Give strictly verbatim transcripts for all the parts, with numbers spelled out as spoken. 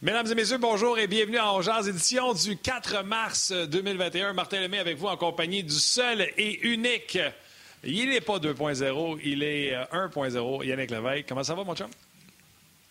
Mesdames et messieurs, bonjour et bienvenue à On Jase, édition du quatre mars deux mille vingt et un. Martin Lemay avec vous en compagnie du seul et unique. Il n'est pas deux point zéro, il est un point zéro. Yannick Laveille, comment ça va, mon chum?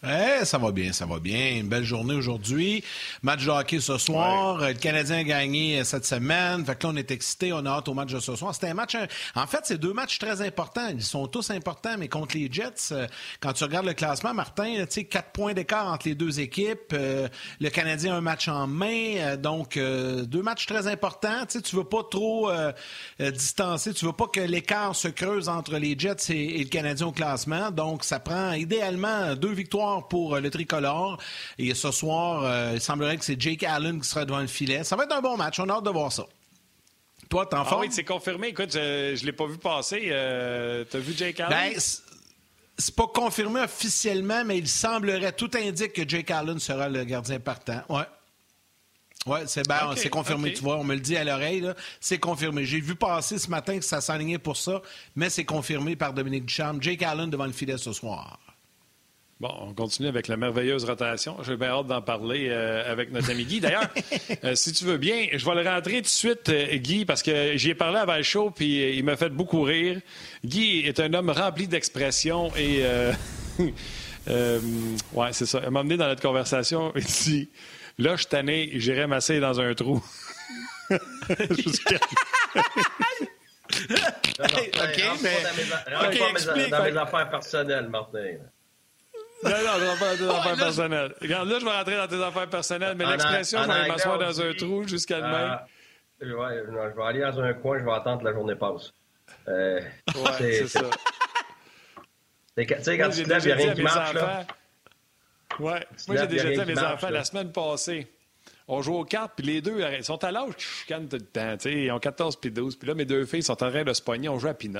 Eh, ça va bien, ça va bien. Une belle journée aujourd'hui. Match de hockey ce soir. Ouais. Le Canadien a gagné cette semaine. Fait que là, on est excités. On a hâte au match de ce soir. C'était un match... En fait, c'est deux matchs très importants. Ils sont tous importants, mais contre les Jets, quand tu regardes le classement, Martin, tu sais, quatre points d'écart entre les deux équipes. Le Canadien a un match en main. Donc, deux matchs très importants. Tu sais, tu veux pas trop euh, distancer. Tu veux pas que l'écart se creuse entre les Jets et, et le Canadien au classement. Donc, ça prend idéalement deux victoires pour le tricolore. Et ce soir, euh, il semblerait que c'est Jake Allen qui sera devant le filet. Ça va être un bon match. On a hâte de voir ça. Toi, t'en formes? Ah oui, c'est confirmé. Écoute, je ne l'ai pas vu passer. Euh, t'as vu Jake Allen? Ben, c'est pas confirmé officiellement, mais il semblerait, tout indique que Jake Allen sera le gardien partant. Ouais. Oui, c'est ben, okay, c'est confirmé, okay. Tu vois, on me le dit à l'oreille, là, c'est confirmé. J'ai vu passer ce matin que ça s'enlignait pour ça, mais c'est confirmé par Dominique Ducharme. Jake Allen devant le filet ce soir. Bon, on continue avec la merveilleuse rotation. J'ai bien hâte d'en parler euh, avec notre ami Guy. D'ailleurs, euh, si tu veux bien, je vais le rentrer tout de suite, euh, Guy, parce que j'y ai parlé avant le show, puis euh, il m'a fait beaucoup rire. Guy est un homme rempli d'expression et... Euh, euh, ouais, c'est ça. Il m'a amené dans notre conversation, il dit « Là, je suis tanné, j'irai m'asseoir dans un trou. » OK, mais... Rentre pas dans mes affaires personnelles, Martin. Non, non, dans tes oh, affaires là, personnelles. Regarde, là, je vais rentrer dans tes affaires personnelles, mais en l'expression, en je vais m'asseoir dans un trou jusqu'à demain. Euh, ouais, je vais aller dans un coin, je vais attendre que la journée passe. Euh, ouais, c'est, c'est ça. Tu sais, quand tu te lèves, il n'y a rien qui marche, là. Ouais, moi, j'ai déjà dit à mes enfants la semaine passée. On joue aux cartes, puis les deux ils sont à l'âge qui chicanent tout le temps. T'sais, ils ont quatorze puis douze. Puis là, mes deux filles sont en train de se pogner, on joue à Pinot.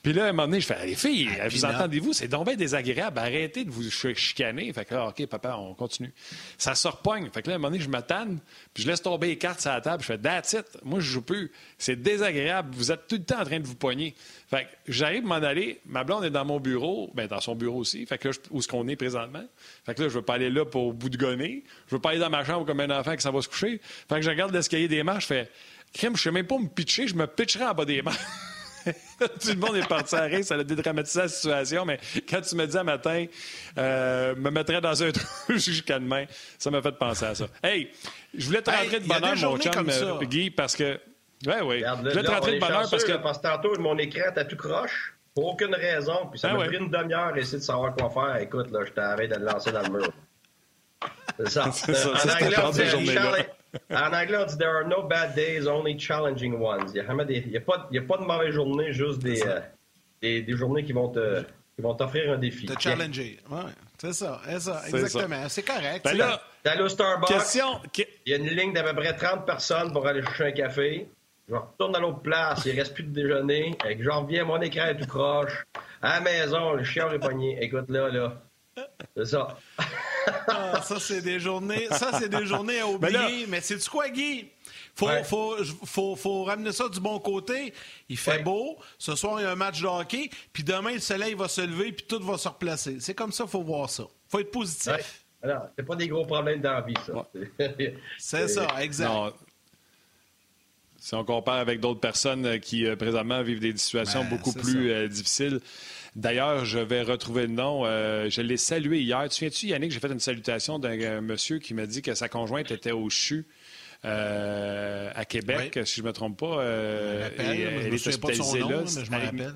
Puis là, à un moment donné, je fais, les filles, ah, vous entendez-vous? C'est donc bien désagréable. Arrêtez de vous ch- chicaner. Fait que là, OK, papa, on continue. Ça se repogne. Fait que là, à un moment donné, je me tanne, puis je laisse tomber les cartes sur la table. Je fais, that's it. Moi, je joue plus. C'est désagréable. Vous êtes tout le temps en train de vous pogner. Fait que j'arrive à m'en aller. Ma blonde est dans mon bureau, bien, dans son bureau aussi. Fait que là, où est-ce qu'on est présentement? Fait que là, je veux pas aller là pour boudgonner. Je veux pas aller dans ma chambre comme un enfant qui s'en va se coucher. Fait que je regarde l'escalier des marches. Je fais, crème, je sais même pas me pitcher. Je me pitcherai en bas des marches. Tout le monde est parti à rire, ça a dédramatisé la situation, mais quand tu me dis un matin, euh, me mettrais dans un trou jusqu'à demain, ça m'a fait penser à ça. Hey, je voulais te rentrer hey, de bonheur, mon chum, euh, Guy, parce que... Oui, oui, je voulais te rentrer de bonheur parce que... Là, parce que tantôt, mon écran t'a tout croche, pour aucune raison, puis ça ah, m'a ouais. pris une demi-heure à essayer de savoir quoi faire. Écoute, là, je t'arrête de le lancer dans le mur. C'est ça. C'est ça, ça en anglais, on dit, en anglais, on dit « There are no bad days, only challenging ones ». Il n'y a, a pas de mauvaise journée, juste des, euh, des, des journées qui vont, te, qui vont t'offrir un défi. Te challenger, ouais. C'est ça, c'est ça, c'est exactement. Ça. C'est correct. Ben là, t'as le Starbucks, question... il y a une ligne d'à peu près trente personnes pour aller chercher un café. Je retourne à l'autre place, il ne reste plus de déjeuner. Et je reviens, mon écran est tout croche. À la maison, le chien est pogné. Écoute, là, là, c'est ça. Ah, ça, c'est des journées, ça, c'est des journées à oublier. Ben là, mais sais-tu quoi, Guy? Faut, ouais. faut, faut, faut ramener ça du bon côté. Il fait ouais. beau. Ce soir, il y a un match de hockey. Puis demain, le soleil va se lever puis tout va se replacer. C'est comme ça, il faut voir ça. Faut être positif. Ouais. Alors, c'est pas des gros problèmes dans la vie, ça. Ouais. C'est ça, exact. Non. Si on compare avec d'autres personnes qui, présentement, vivent des situations ben, beaucoup plus euh, difficiles... D'ailleurs, je vais retrouver le nom. Euh, je l'ai salué hier. Tu te souviens-tu, Yannick, j'ai fait une salutation d'un euh, monsieur qui m'a dit que sa conjointe était au C H U euh, à Québec, oui. si je ne me trompe pas. Euh, je me rappelle, et, mais je elle est hospitalisée nom, là. Mais je me rappelle.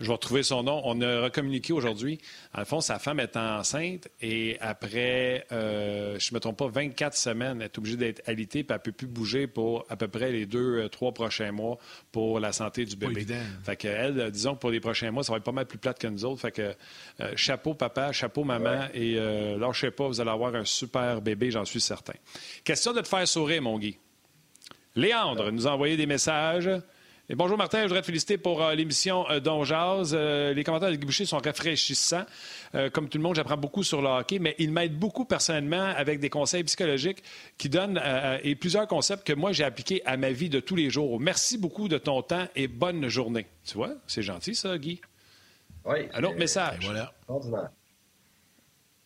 Je vais retrouver son nom. On a recommuniqué aujourd'hui. En fond, sa femme est enceinte et après, euh, je ne me trompe pas, vingt-quatre semaines, elle est obligée d'être alitée et elle ne peut plus bouger pour à peu près les deux, trois prochains mois pour la santé du bébé. Pas évident. Fait que elle, disons que pour les prochains mois, ça va être pas mal plus plate que nous autres. Fait que euh, chapeau papa, chapeau maman ouais. et euh, lâchez pas, vous allez avoir un super bébé, j'en suis certain. Question de te faire sourire, mon Guy. Léandre ouais. nous a envoyé des messages. Et bonjour Martin, je voudrais te féliciter pour euh, l'émission euh, Don Jase. Euh, les commentaires de Guy Boucher sont rafraîchissants. Euh, comme tout le monde, j'apprends beaucoup sur le hockey, mais il m'aide beaucoup personnellement avec des conseils psychologiques qui donnent euh, et plusieurs concepts que moi j'ai appliqués à ma vie de tous les jours. Merci beaucoup de ton temps et bonne journée. Tu vois, c'est gentil ça, Guy. Oui. Un autre euh, message. Voilà.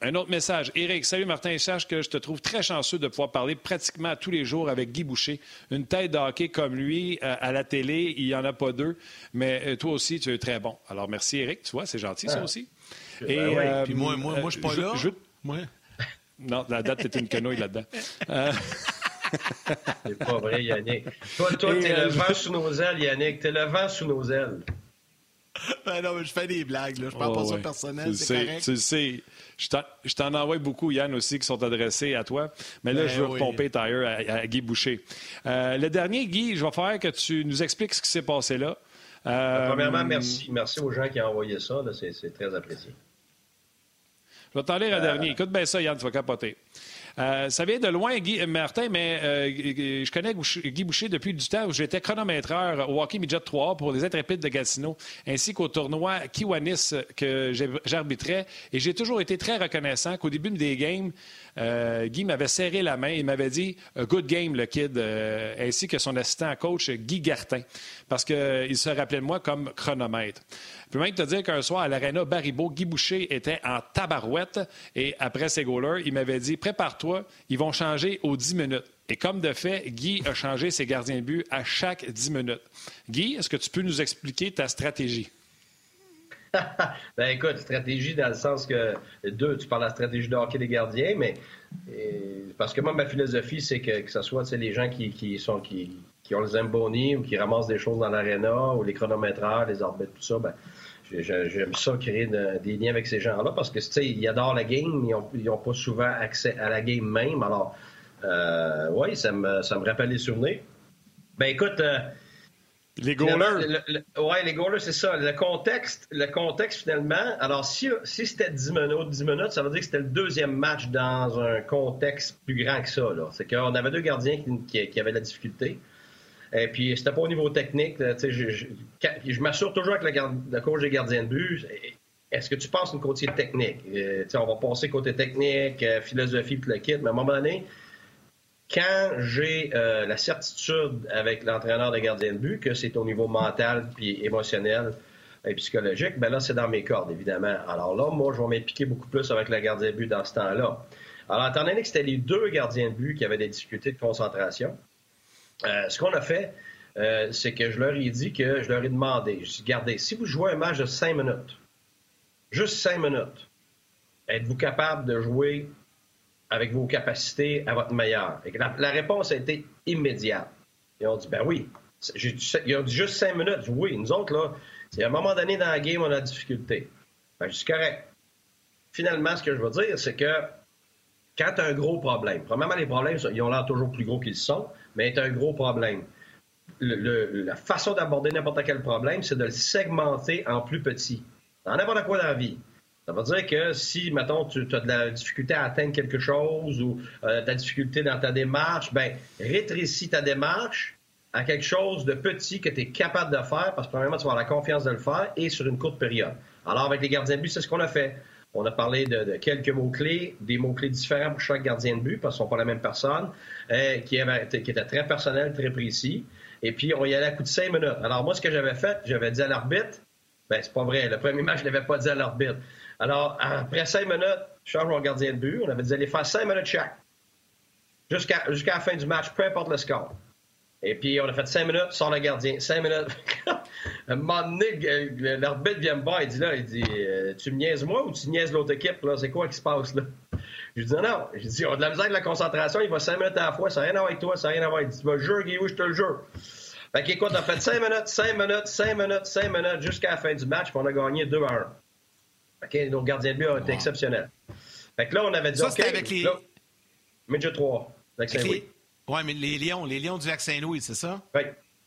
Un autre message. Éric, salut Martin, sache que je te trouve très chanceux de pouvoir parler pratiquement tous les jours avec Guy Boucher. Une tête de hockey comme lui à, à la télé, il n'y en a pas deux, mais toi aussi, tu es très bon. Alors merci Éric, tu vois, c'est gentil ah. ça aussi. Et ben, ouais. euh, Puis moi, moi, moi je ne suis pas là. Je... Ouais. Non, la date, t'étais une quenouille là-dedans. Euh... C'est pas vrai, Yannick. Toi, toi, t'es euh... le vent sous nos ailes, Yannick. T'es le vent sous nos ailes. Ben non, mais je fais des blagues, là. Je parle oh, pas ouais. ça personnel, c'est correct. Tu le sais. Je t'en envoie beaucoup, Yann, aussi, qui sont adressés à toi. Mais là, ben, je veux oui. repomper tire à, à Guy Boucher. Euh, le dernier, Guy, je vais faire que tu nous expliques ce qui s'est passé là. Euh... Premièrement, merci. Merci aux gens qui ont envoyé ça. C'est, c'est très apprécié. Je vais t'en lire un euh... dernier. Écoute bien ça, Yann, tu vas capoter. Euh, ça vient de loin, Guy Martin, mais euh, je connais Guy Boucher depuis du temps où j'étais chronométreur au hockey midget trois A pour les intrépides de Gatineau, ainsi qu'au tournoi Kiwanis que j'arbitrais. Et j'ai toujours été très reconnaissant qu'au début des games, euh, Guy m'avait serré la main et m'avait dit « Good game, le kid euh, », ainsi que son assistant coach Guy Gartin, parce qu'il se rappelait de moi comme chronomètre. Je peux même te dire qu'un soir, à l'Arena Baribeau, Guy Boucher était en tabarouette et après ses goalers, il m'avait dit « Prépare-toi, ils vont changer aux dix minutes. » Et comme de fait, Guy a changé ses gardiens de but à chaque dix minutes. Guy, est-ce que tu peux nous expliquer ta stratégie? Ben écoute, stratégie dans le sens que, deux, tu parles de la stratégie de hockey des gardiens, mais et, parce que moi, ma philosophie, c'est que, que ce soit les gens qui, qui sont... qui, qui ont les Zamboni ou qui ramassent des choses dans l'aréna ou les chronométreurs, les arbitres, tout ça, ben, j'aime ça créer de, des liens avec ces gens-là parce que, tu sais, ils adorent la game, ils n'ont pas souvent accès à la game même. Alors, euh, oui, ça me, ça me rappelle les souvenirs. Ben écoute... Euh, les goalers. Le, le, oui, les goalers, c'est ça. Le contexte, le contexte finalement... Alors, si, si c'était dix minutes, dix minutes, ça veut dire que c'était le deuxième match dans un contexte plus grand que ça. Là. C'est qu'on avait deux gardiens qui, qui, qui avaient de la difficulté. Et puis, c'était pas au niveau technique. Je, je, je m'assure toujours avec le, gard, le coach des gardiens de but, est-ce que tu passes une côté technique? Euh, on va passer côté technique, euh, philosophie, puis le kit. Mais à un moment donné, quand j'ai euh, la certitude avec l'entraîneur des gardiens de but que c'est au niveau mental, puis émotionnel et psychologique, bien là, c'est dans mes cordes, évidemment. Alors là, moi, je vais m'impliquer beaucoup plus avec le gardien de but dans ce temps-là. Alors, étant donné que c'était les deux gardiens de but qui avaient des difficultés de concentration, Euh, ce qu'on a fait, euh, c'est que je leur ai dit que je leur ai demandé, je dis, regardez, si vous jouez un match de cinq minutes, juste cinq minutes, êtes-vous capable de jouer avec vos capacités à votre meilleur? Et la, la réponse a été immédiate. Ils ont dit, ben oui. J'ai dit, ils ont dit juste cinq minutes. Oui, nous autres, là, c'est à un moment donné dans la game, on a de la difficulté. Ben, je dis, correct. Finalement, ce que je veux dire, c'est que quand tu as un gros problème, premièrement, les problèmes, ils ont l'air toujours plus gros qu'ils sont, mais tu as un gros problème. Le, le, la façon d'aborder n'importe quel problème, c'est de le segmenter en plus petit. Dans n'importe quoi dans la vie. Ça veut dire que si, mettons, tu as de la difficulté à atteindre quelque chose ou euh, tu as de la difficulté dans ta démarche, bien, rétrécis ta démarche à quelque chose de petit que tu es capable de faire parce que, premièrement, tu vas avoir la confiance de le faire et sur une courte période. Alors, avec les gardiens de but, c'est ce qu'on a fait. On a parlé de, de quelques mots-clés, des mots-clés différents pour chaque gardien de but, parce qu'ils ne sont pas la même personne, euh, qui, avait, qui était très personnel, très précis. Et puis, on y allait à coup de cinq minutes. Alors, moi, ce que j'avais fait, j'avais dit à l'arbitre, bien, c'est pas vrai, le premier match, je ne l'avais pas dit à l'arbitre. Alors, après cinq minutes, je change mon gardien de but, on avait dit, allez faire cinq minutes chaque, jusqu'à, jusqu'à la fin du match, peu importe le score. Et puis, on a fait cinq minutes, sort le gardien. Cinq minutes. À un moment donné, l'arbitre vient me voir, il dit là, il dit, tu me niaises moi ou tu niaises l'autre équipe, là? C'est quoi qui se passe, là? Je lui dis, non, non. Je lui dis, on a de la misère avec la concentration, il va cinq minutes à la fois, ça n'a rien à voir avec toi, ça n'a rien à voir. Il dit, tu me jures, Guillaume, je te le jure. Fait qu'écoute, on a fait cinq minutes, cinq minutes, cinq minutes, cinq minutes, jusqu'à la fin du match, puis on a gagné deux à un. Fait que nos gardiens de but ont été wow. exceptionnels. Fait que là, on avait dit, ça, OK, avec les... là, midget trois, avec Saint-Louis. Oui, mais les Lions, les Lions du Lac-Saint-Louis, c'est ça? Oui,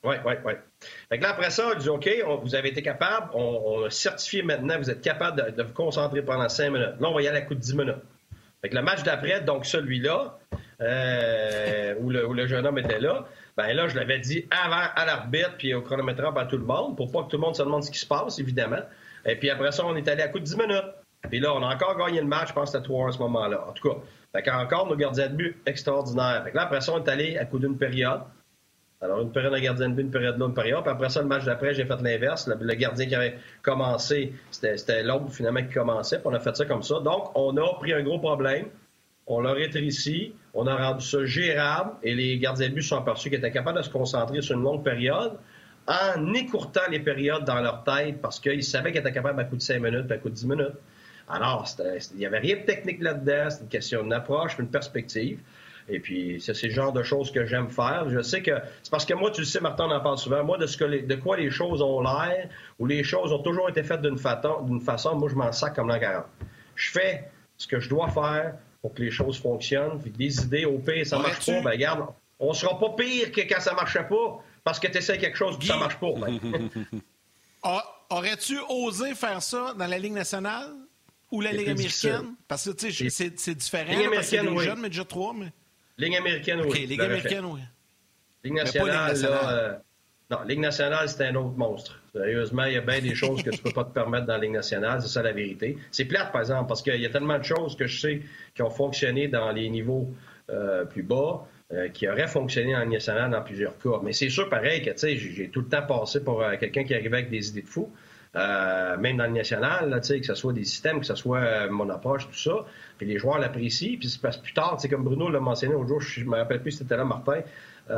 oui, oui, oui. Fait que là, après ça, on dit, OK, on, vous avez été capable, on, on a certifié maintenant, vous êtes capable de, de vous concentrer pendant cinq minutes. Là, on va y aller à coup de dix minutes. Fait que le match d'après, donc celui-là, euh, où, le, où le jeune homme était là, bien là, je l'avais dit avant à l'arbitre puis au chronométreur à tout le monde, pour pas que tout le monde se demande ce qui se passe, évidemment. Et puis après ça, on est allé à coup de dix minutes. Puis là, on a encore gagné le match, je pense que c'était trois à un à ce moment-là. En tout cas, fait qu'encore nos gardiens de but extraordinaires. Fait que là, après ça, on est allé à coup d'une période. Alors, une période à gardien de but, une période là, une période. Puis après ça, le match d'après, j'ai fait l'inverse. Le, le gardien qui avait commencé, c'était, c'était l'autre finalement qui commençait. Puis on a fait ça comme ça. Donc, on a pris un gros problème. On l'a rétréci. On a rendu ça gérable. Et les gardiens de but sont aperçus qu'ils étaient capables de se concentrer sur une longue période en écourtant les périodes dans leur tête parce qu'ils savaient qu'ils étaient capables à coup de cinq minutes, puis à coup de dix minutes. Alors, il n'y avait rien de technique là-dedans. C'est une question d'une approche, d'une perspective. Et puis, c'est ce genre de choses que j'aime faire. Je sais que... C'est parce que moi, tu le sais, Martin, on en parle souvent. Moi, de, ce que les, de quoi les choses ont l'air, ou les choses ont toujours été faites d'une façon, d'une façon moi, je m'en sac comme l'an quarante. Je fais ce que je dois faire pour que les choses fonctionnent. Puis des idées, au pire, ça ne marche pas. Ben regarde, on ne sera pas pire que quand ça ne marchait pas, parce que tu essaies quelque chose et ça ne marche pas. Ben. Aurais-tu osé faire ça dans la Ligue nationale ou la Ligue américaine? Parce que, tu sais, c'est, c'est différent. Ligue américaine, oui. Jeune, mais déjà trois, mais... Ligue américaine, oui. OK, Ligue américaine, oui. Ligue nationale, Ligue nationale. là... Euh, non, Ligue nationale, c'est un autre monstre. Sérieusement, il y a bien des choses que tu peux pas te permettre dans la Ligue nationale, c'est ça la vérité. C'est plate, par exemple, parce qu'il y a tellement de choses que je sais qui ont fonctionné dans les niveaux euh, plus bas, euh, qui auraient fonctionné en Ligue nationale dans plusieurs cas. Mais c'est sûr, pareil, que tu sais, j'ai tout le temps passé pour euh, quelqu'un qui arrivait avec des idées de fou. Euh, même dans le national, là, que ce soit des systèmes, que ce soit euh, mon approche, tout ça. Puis les joueurs l'apprécient. Puis parce que plus tard, comme Bruno l'a mentionné l'autre jour, je ne me rappelle plus si c'était là, Martin, euh,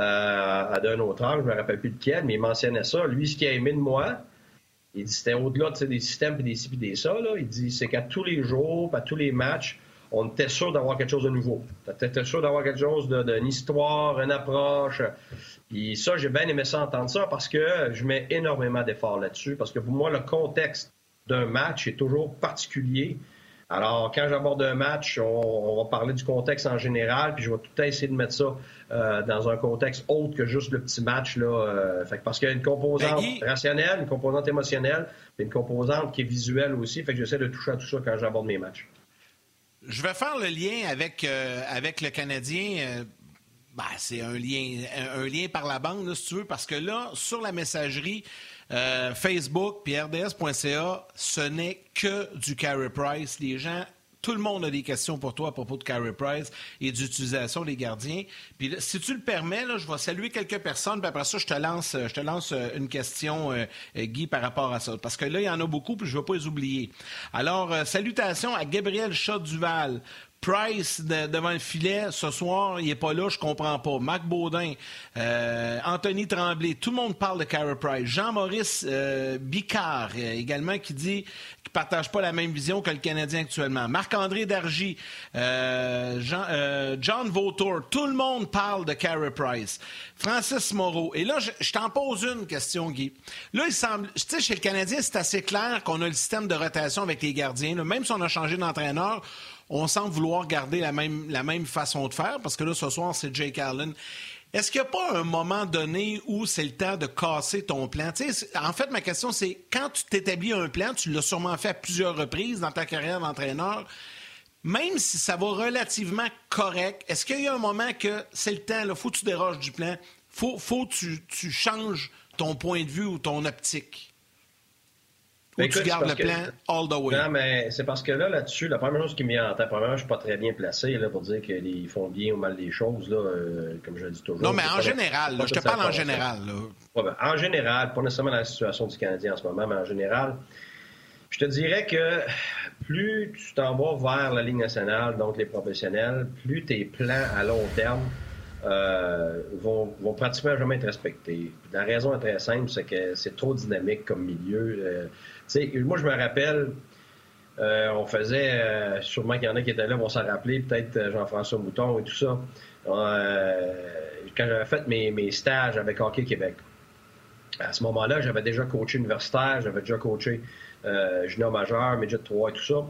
à d'un autre âge, je ne me rappelle plus lequel, mais il mentionnait ça. Lui, ce qu'il a aimé de moi, il dit c'était au-delà des systèmes, puis des ci, puis des ça. Là. Il dit c'est qu'à tous les jours, à tous les matchs, on était sûr d'avoir quelque chose de nouveau. Tu étais sûr d'avoir quelque chose de, d'une histoire, une approche. Puis ça, j'ai bien aimé ça, entendre ça, parce que je mets énormément d'efforts là-dessus. Parce que pour moi, le contexte d'un match est toujours particulier. Alors, quand j'aborde un match, on, on va parler du contexte en général, puis je vais tout le temps essayer de mettre ça euh, dans un contexte autre que juste le petit match. Là, euh, fait que parce qu'il y a une composante ben, il... rationnelle, une composante émotionnelle, puis une composante qui est visuelle aussi. Fait que j'essaie de toucher à tout ça quand j'aborde mes matchs. Je vais faire le lien avec, euh, avec le Canadien. Euh, ben, c'est un lien, un, un lien par la bande, là, si tu veux, parce que là, sur la messagerie euh, Facebook puis R D S point C A, ce n'est que du Carey Price. Les gens, tout le monde a des questions pour toi à propos de Carey Price et d'utilisation des gardiens. Puis là, si tu le permets, là, je vais saluer quelques personnes, puis après ça, je te lance, je te lance une question, euh, Guy, par rapport à ça. Parce que là, il y en a beaucoup, puis je ne vais pas les oublier. Alors, euh, salutations à Gabriel Chat-Duval. Price de, devant le filet, ce soir, il n'est pas là, je comprends pas. Marc Baudin, euh, Anthony Tremblay, tout le monde parle de Carey Price. Jean-Maurice euh, Bicard, euh, également, qui dit qu'il ne partage pas la même vision que le Canadien actuellement. Marc-André Dargy, euh, Jean, euh, John Vautour, tout le monde parle de Carey Price. Francis Moreau. Et là, je, je t'en pose une question, Guy. Là, il semble, tu sais, chez le Canadien, c'est assez clair qu'on a le système de rotation avec les gardiens. Là. Même si on a changé d'entraîneur, on semble vouloir garder la même, la même façon de faire, parce que là, ce soir, c'est Jake Allen. Est-ce qu'il n'y a pas un moment donné où c'est le temps de casser ton plan? Tu sais, en fait, ma question, c'est quand tu t'établis un plan, tu l'as sûrement fait à plusieurs reprises dans ta carrière d'entraîneur, même si ça va relativement correct, est-ce qu'il y a un moment que c'est le temps, il faut que tu déroges du plan, faut faut que tu, tu changes ton point de vue ou ton optique? Ou écoute, tu gardes le plan que... all the way. Non, mais c'est parce que là, là-dessus, la première chose qui me vient en tête, premièrement, je ne suis pas très bien placé là, pour dire qu'ils font bien ou mal les choses, là, euh, comme je le dis toujours. Non, mais en général, là, je te parle en général. Là. Ouais, ben, en général, pas nécessairement dans la situation du Canadien en ce moment, mais en général, je te dirais que plus tu t'en vas vers la Ligue nationale, donc les professionnels, plus tes plans à long terme euh, vont, vont pratiquement jamais être respectés. La raison est très simple, c'est que c'est trop dynamique comme milieu. Euh, T'sais, moi, je me rappelle, euh, on faisait, euh, sûrement qu'il y en a qui étaient là, vont s'en rappeler, peut-être Jean-François Mouton et tout ça. Euh, quand j'avais fait mes, mes stages avec Hockey Québec, à ce moment-là, j'avais déjà coaché universitaire, j'avais déjà coaché euh, junior majeur, midget trois et tout ça.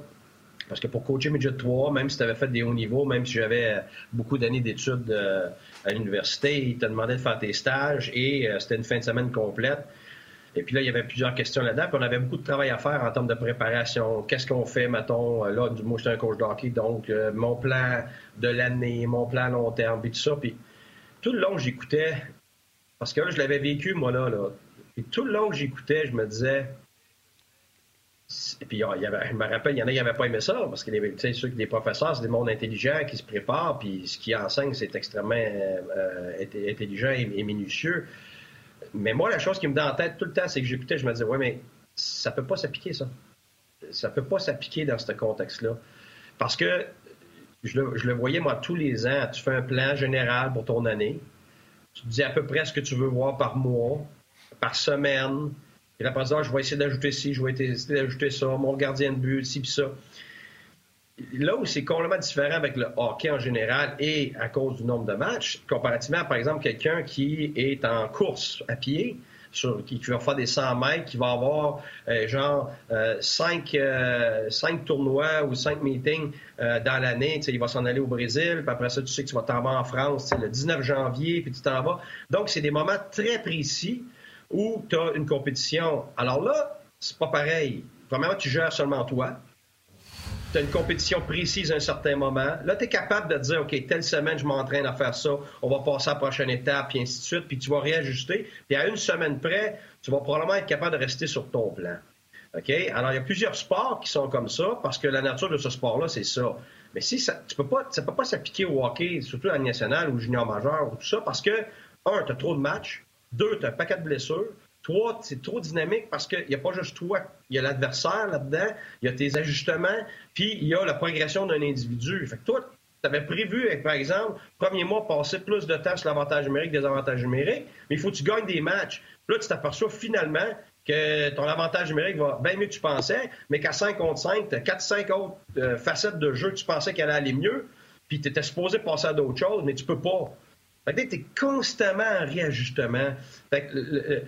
Parce que pour coacher midget trois, même si tu avais fait des hauts niveaux, même si j'avais beaucoup d'années d'études euh, à l'université, ils te demandaient de faire tes stages et euh, c'était une fin de semaine complète. Et puis là, il y avait plusieurs questions là-dedans. Puis on avait beaucoup de travail à faire en termes de préparation. Qu'est-ce qu'on fait, mettons? Là, moi, j'étais un coach de hockey, donc euh, mon plan de l'année, mon plan à long terme, puis tout ça. Puis tout le long, j'écoutais, parce que là, je l'avais vécu, moi, là. là. Puis tout le long, j'écoutais, je me disais, Et puis, il y avait, je me rappelle, il y en a qui n'avaient pas aimé ça, parce que les, ceux, les professeurs, c'est des mondes intelligents qui se préparent, puis ce qu'ils enseignent, c'est extrêmement euh, intelligent et, et minutieux. Mais moi, la chose qui me donnait en tête tout le temps, c'est que j'écoutais, je me disais, ouais, mais ça peut pas s'appliquer, ça. Ça peut pas s'appliquer dans ce contexte-là. Parce que, je le, je le voyais, moi, tous les ans, tu fais un plan général pour ton année, tu te dis à peu près ce que tu veux voir par mois, par semaine. Et là, par exemple, je vais essayer d'ajouter ci, je vais essayer d'ajouter ça, mon gardien de but, ci, puis ça. Là où c'est complètement différent avec le hockey en général et à cause du nombre de matchs, comparativement à, par exemple, quelqu'un qui est en course à pied, sur, qui, qui va faire des cent mètres, qui va avoir euh, genre cinq euh, euh, tournois ou cinq meetings euh, dans l'année. Il va s'en aller au Brésil, puis après ça, tu sais que tu vas t'en vas en France le dix-neuf janvier, puis tu t'en vas. Donc, c'est des moments très précis où tu as une compétition. Alors là, c'est pas pareil. Premièrement, tu gères seulement toi. Tu as une compétition précise à un certain moment. Là, tu es capable de dire, OK, telle semaine, je m'entraîne à faire ça. On va passer à la prochaine étape, puis ainsi de suite. Puis tu vas réajuster. Puis à une semaine près, tu vas probablement être capable de rester sur ton plan. OK? Alors, il y a plusieurs sports qui sont comme ça parce que la nature de ce sport-là, c'est ça. Mais si ça, tu peux pas, ça peut pas s'appliquer au hockey, surtout à la nationale ou junior majeur ou tout ça, parce que, un, tu as trop de matchs. Deux, tu as un paquet de blessures. Trois, c'est trop dynamique parce qu'il n'y a pas juste toi. Il y a l'adversaire là-dedans, il y a tes ajustements, puis il y a la progression d'un individu. Fait que toi, tu avais prévu, par exemple, premier mois, passer plus de temps sur l'avantage numérique que des avantages numériques, mais il faut que tu gagnes des matchs. Puis là, tu t'aperçois finalement que ton avantage numérique va bien mieux que tu pensais, mais qu'à cinq contre cinq, tu as quatre cinq autres euh, facettes de jeu que tu pensais qu'elle allait aller mieux, puis tu étais supposé passer à d'autres choses, mais tu peux pas. Fait que tu es constamment en réajustement. Fait que, le, le,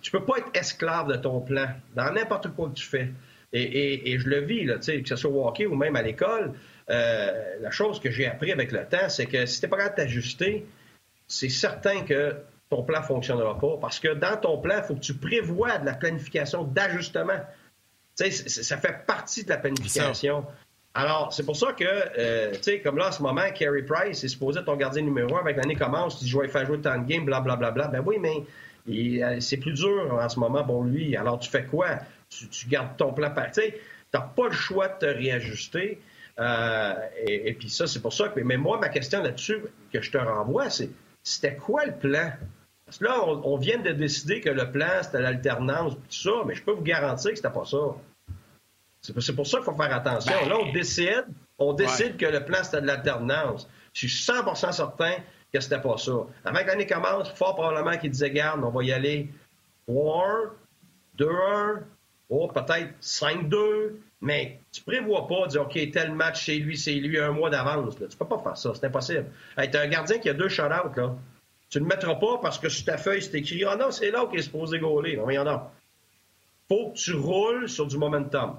tu peux pas être esclave de ton plan dans n'importe quoi que tu fais. Et, et, et je le vis, là, que ce soit au hockey ou même à l'école. Euh, la chose que j'ai appris avec le temps, c'est que si tu n'es pas capable de t'ajuster, c'est certain que ton plan ne fonctionnera pas. Parce que dans ton plan, il faut que tu prévoies de la planification d'ajustement. Ça fait partie de la planification. Alors, c'est pour ça que, euh, tu sais, comme là, en ce moment, Carey Price est supposé ton gardien numéro un, avec l'année commence, tu dis, je vais faire jouer tant de games, blablabla. Bla, bla, bla. Ben oui, mais il, euh, c'est plus dur en ce moment pour lui. Alors, tu fais quoi? Tu, tu gardes ton plan parti. Tu n'as pas le choix de te réajuster. Euh, et, et puis ça, c'est pour ça que... Mais moi, ma question là-dessus, que je te renvoie, c'est, c'était quoi le plan? Parce que là, on, on vient de décider que le plan, c'était l'alternance, tout ça, mais je peux vous garantir que c'était pas ça. C'est pour ça qu'il faut faire attention. Ben, là, on décide, on décide ouais. que le plan, c'était de l'alternance. Je suis cent pour cent certain que c'était pas ça. Avant que l'année commence, fort probablement qu'ils disaient, garde, on va y aller trois un, deux un, oh, peut-être cinq deux, mais tu prévois pas dire, OK, tel match, c'est lui, c'est lui, un mois d'avance. Tu peux pas faire ça, c'est impossible. Hey, t'as un gardien qui a deux shutouts, là. Tu ne le mettras pas parce que sur ta feuille, c'est écrit, ah oh, non, c'est là qu'il est supposé gauler. Non, mais non, non. Faut que tu roules sur du momentum.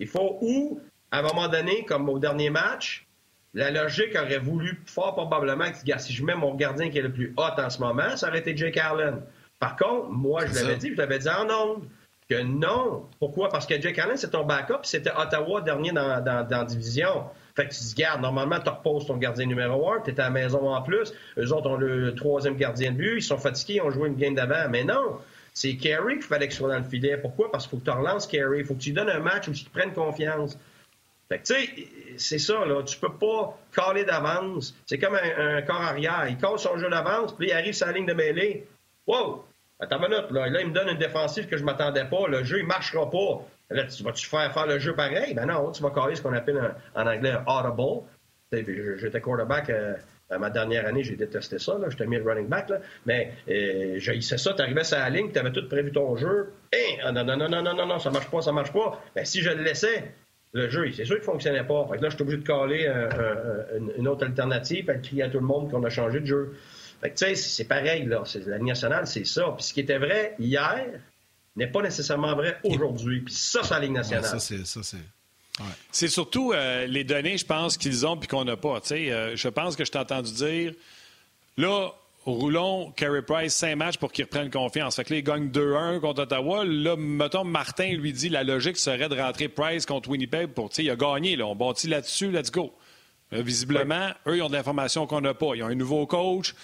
Il faut ou, à un moment donné, comme au dernier match, la logique aurait voulu fort probablement que si je mets mon gardien qui est le plus hot en ce moment, ça aurait été Jake Allen. Par contre, moi, je l'avais dit, je l'avais dit en ondes, que non. Pourquoi? Parce que Jake Allen, c'est ton backup, c'était Ottawa dernier dans, dans, dans la division. Fait que tu te dis, garde, normalement, tu reposes ton gardien numéro un, tu es à la maison en plus, eux autres ont le troisième gardien de but, ils sont fatigués, ils ont joué une game d'avant. Mais non! C'est Carey qu'il fallait que ce soit dans le filet. Pourquoi? Parce qu'il faut que tu relances Carey. Il faut que tu lui donnes un match où tu te prennes confiance. Fait que, tu sais, c'est ça, là. Tu peux pas caler d'avance. C'est comme un, un corps arrière. Il cale son jeu d'avance, puis il arrive sur la ligne de mêlée. Wow! Attends une minute, là. Et là, il me donne une défensive que je m'attendais pas. Le jeu, il marchera pas. Là, tu vas-tu faire, faire le jeu pareil? Ben non, tu vas caler ce qu'on appelle un, en anglais un audible. J'étais quarterback. Euh, À ma dernière année, j'ai détesté ça. Je t'ai mis le running back. Là. Mais euh, j'haïssais ça. Tu arrivais sur la ligne, tu avais tout prévu ton jeu. Hey, non, non, non, non, non, non, ça marche pas, ça marche pas. Ben, si je le laissais, le jeu, c'est sûr qu'il fonctionnait pas. Fait que là, je suis obligé de caler un, un, une autre alternative et de crier à tout le monde qu'on a changé de jeu. Fait que tu sais, c'est pareil. Là. La Ligue nationale, c'est ça. Puis ce qui était vrai hier n'est pas nécessairement vrai aujourd'hui. Puis ça, c'est la Ligue nationale. Ouais, ça, c'est... Ça, c'est... Ouais. C'est surtout euh, les données, je pense, qu'ils ont et qu'on n'a pas. Euh, je pense que je t'ai entendu dire, là, roulons Carey Price cinq matchs pour qu'il reprenne confiance. Fait que là, il gagne deux un contre Ottawa. Là, mettons, Martin lui dit, la logique serait de rentrer Price contre Winnipeg pour, tu sais, il a gagné, là, on bâtit là-dessus, let's go. Euh, visiblement, ouais. Eux, ils ont de l'information qu'on n'a pas. Ils ont un nouveau coach.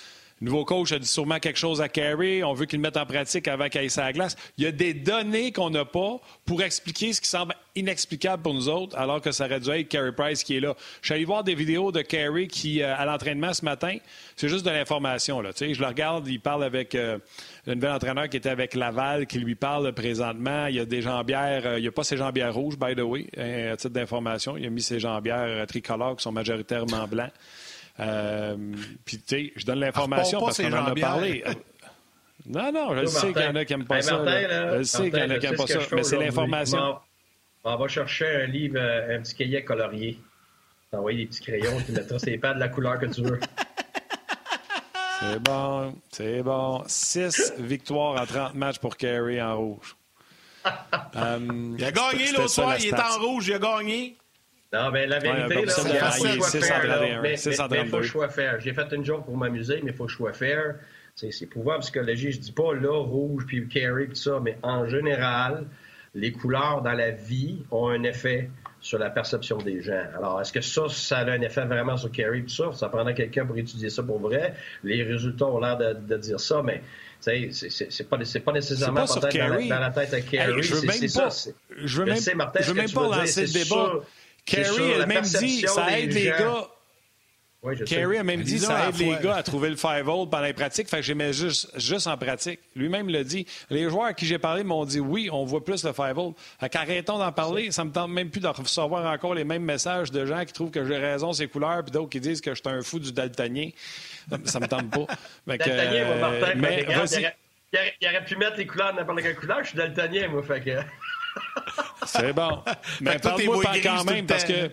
Le nouveau coach a dit sûrement quelque chose à Carey. On veut qu'il le mette en pratique avant qu'il aille sur la glace. Il y a des données qu'on n'a pas pour expliquer ce qui semble inexplicable pour nous autres, alors que ça aurait dû être Carey Price qui est là. Je suis allé voir des vidéos de Carey qui, euh, à l'entraînement ce matin, c'est juste de l'information, là. Tu sais, je le regarde, il parle avec euh, le nouvel entraîneur qui était avec Laval, qui lui parle présentement. Il y a des jambières, euh, il n'y a pas ses jambières rouges, by the way, hein, à titre d'information. Il a mis ses jambières tricolores qui sont majoritairement blancs. Euh, Puis, tu sais, je donne l'information parce qu'on en a parlé. Non, non, je le sais qu'il y en a qui n'aiment pas ça. Je le sais qu'il y en a qui n'aiment pas ça, mais c'est l'information. On va chercher un livre, un petit cahier colorié. T'envoyer des petits crayons, tu mettras ses pattes de la couleur que tu veux. C'est bon, c'est bon. Six victoires en trente matchs pour Carey en rouge. um, il a gagné l'autre soir, il est en rouge, il a gagné. Non, mais la vérité, ouais, là, il n'y a pas de choix à faire. J'ai fait une joke pour m'amuser, mais il faut choix faire. C'est épouvantable psychologie. Je ne dis pas là, rouge, puis Carey, tout ça, mais en général, les couleurs dans la vie ont un effet sur la perception des gens. Alors, est-ce que ça, ça a un effet vraiment sur Carey, tout ça? Ça prendrait quelqu'un pour étudier ça pour vrai. Les résultats ont l'air de, de dire ça, mais c'est pas, pas nécessairement pas dans, la, dans la tête à Carey. Hey, je veux même pas, ça, je veux même, je sais, Martin, je veux même pas lancer le débat. Carey a même dit ça aide les gars. Oui, Carey a même dit ça aide les gars à trouver le five-hole pendant les pratiques. Fait que j'aimais juste, juste en pratique. Lui-même l'a dit. Les joueurs à qui j'ai parlé m'ont dit oui, on voit plus le five-hole. Fait qu'arrêtons d'en parler. Ça me tente même plus de recevoir encore les mêmes messages de gens qui trouvent que j'ai raison, ces couleurs, puis d'autres qui disent que je suis un fou du daltonien. Ça me tente pas. Fait que, daltonien, euh, moi, Martin, mais il aurait, il aurait pu mettre les couleurs de n'importe quelle couleur. Je suis daltonien, moi. Fait que... C'est bon. Mais parle-moi pas quand même, parce que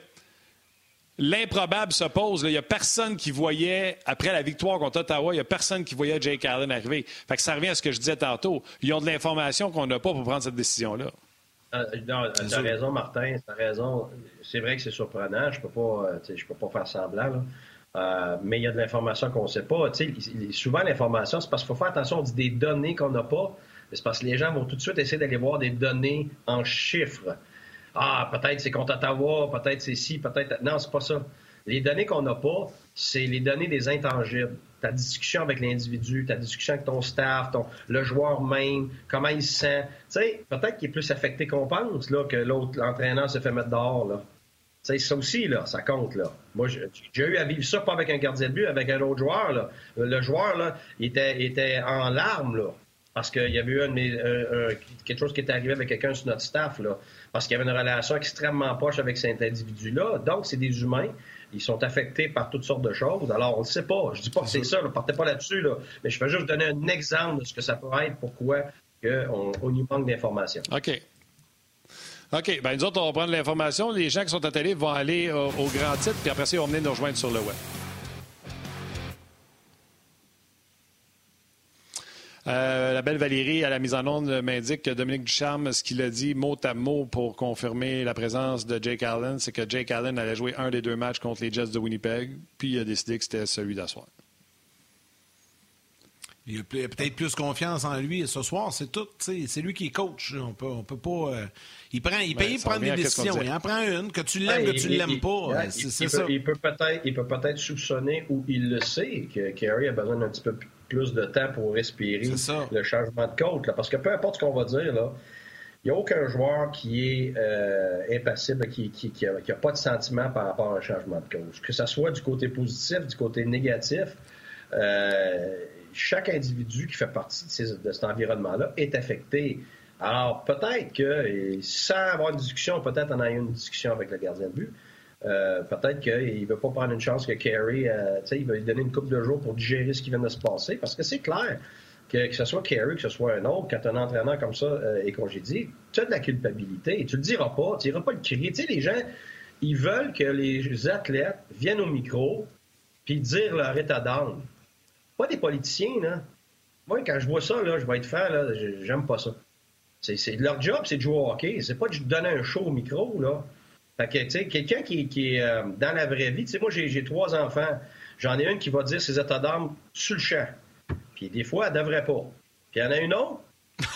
l'improbable se pose. Il n'y a personne qui voyait, après la victoire contre Ottawa, il n'y a personne qui voyait Jake Allen arriver. Fait que ça revient à ce que je disais tantôt. Ils ont de l'information qu'on n'a pas pour prendre cette décision-là. Euh, non, tu as raison, Martin. Tu as raison. C'est vrai que c'est surprenant. Je ne peux pas, je peux pas faire semblant, là. Euh, mais il y a de l'information qu'on ne sait pas. T'sais, souvent, l'information, c'est parce qu'il faut faire attention. On dit des données qu'on n'a pas. C'est parce que les gens vont tout de suite essayer d'aller voir des données en chiffres. Ah, peut-être c'est contre Ottawa, peut-être c'est ci, peut-être... Non, c'est pas ça. Les données qu'on n'a pas, c'est les données des intangibles. Ta discussion avec l'individu, ta discussion avec ton staff, ton... le joueur même, comment il se sent. Tu sais, peut-être qu'il est plus affecté qu'on pense, là, que l'autre, l'entraîneur se fait mettre dehors, là. Tu sais, ça aussi, là, ça compte, là. Moi, j'ai eu à vivre ça, pas avec un gardien de but, avec un autre joueur, là. Le joueur, là, il était, était en larmes, là. Parce qu'il y avait eu un, un, un, quelque chose qui était arrivé avec quelqu'un sur notre staff, là, parce qu'il y avait une relation extrêmement proche avec cet individu-là. Donc, c'est des humains. Ils sont affectés par toutes sortes de choses. Alors, on ne sait pas. Je dis pas que c'est ça. Ne partez pas là-dessus. Là. Mais je vais juste donner un exemple de ce que ça peut être, pourquoi on, on y manque d'informations. OK. OK. Bien, nous autres, on va prendre l'information. Les gens qui sont attelés vont aller au, au grand titre, puis après ça, ils vont venir nous rejoindre sur le web. Euh, la belle Valérie, à la mise en onde, m'indique que Dominique Ducharme, ce qu'il a dit mot à mot pour confirmer la présence de Jake Allen, c'est que Jake Allen allait jouer un des deux matchs contre les Jets de Winnipeg, puis il a décidé que c'était celui d'asseoir. Il a peut-être plus confiance en lui ce soir, c'est tout. C'est lui qui est coach. On peut, on peut pas. Euh, il prend, il paye, ouais, prendre des décisions. Il en prend une, que tu l'aimes, ouais, que tu ne l'aimes pas. Ouais, c'est ça. Il peut peut-être, il peut peut-être soupçonner, ou il le sait, que Carey a besoin d'un petit peu plus. plus de temps pour respirer le changement de coach. Là. Parce que peu importe ce qu'on va dire, là, il n'y a aucun joueur qui est euh, impassible, qui n'a pas de sentiment par rapport à un changement de coach. Que ce soit du côté positif, du côté négatif, euh, chaque individu qui fait partie de, ces, de cet environnement-là est affecté. Alors, peut-être que, sans avoir une discussion, peut-être en ayant une discussion avec le gardien de but, Euh, peut-être qu'il ne veut pas prendre une chance que Carey, euh, il va lui donner une couple de jours pour digérer ce qui vient de se passer, parce que c'est clair que, que ce soit Carey, que ce soit un autre, quand un entraîneur comme ça euh, est congédié, tu as de la culpabilité, tu le diras pas, tu n'iras pas le crier. Tu sais, les gens, ils veulent que les athlètes viennent au micro puis dire leur état d'âme. Pas des politiciens, là. Moi, quand je vois ça, là, je vais être franc, là, j'aime pas ça. C'est, c'est, leur job, c'est de jouer au hockey, c'est pas de donner un show au micro, là. Fait que, quelqu'un qui, qui est euh, dans la vraie vie, tu sais, moi, j'ai, j'ai trois enfants. J'en ai une qui va dire ses états d'âme sur le champ. Puis des fois, elle ne devrait pas. Puis il y en a une autre,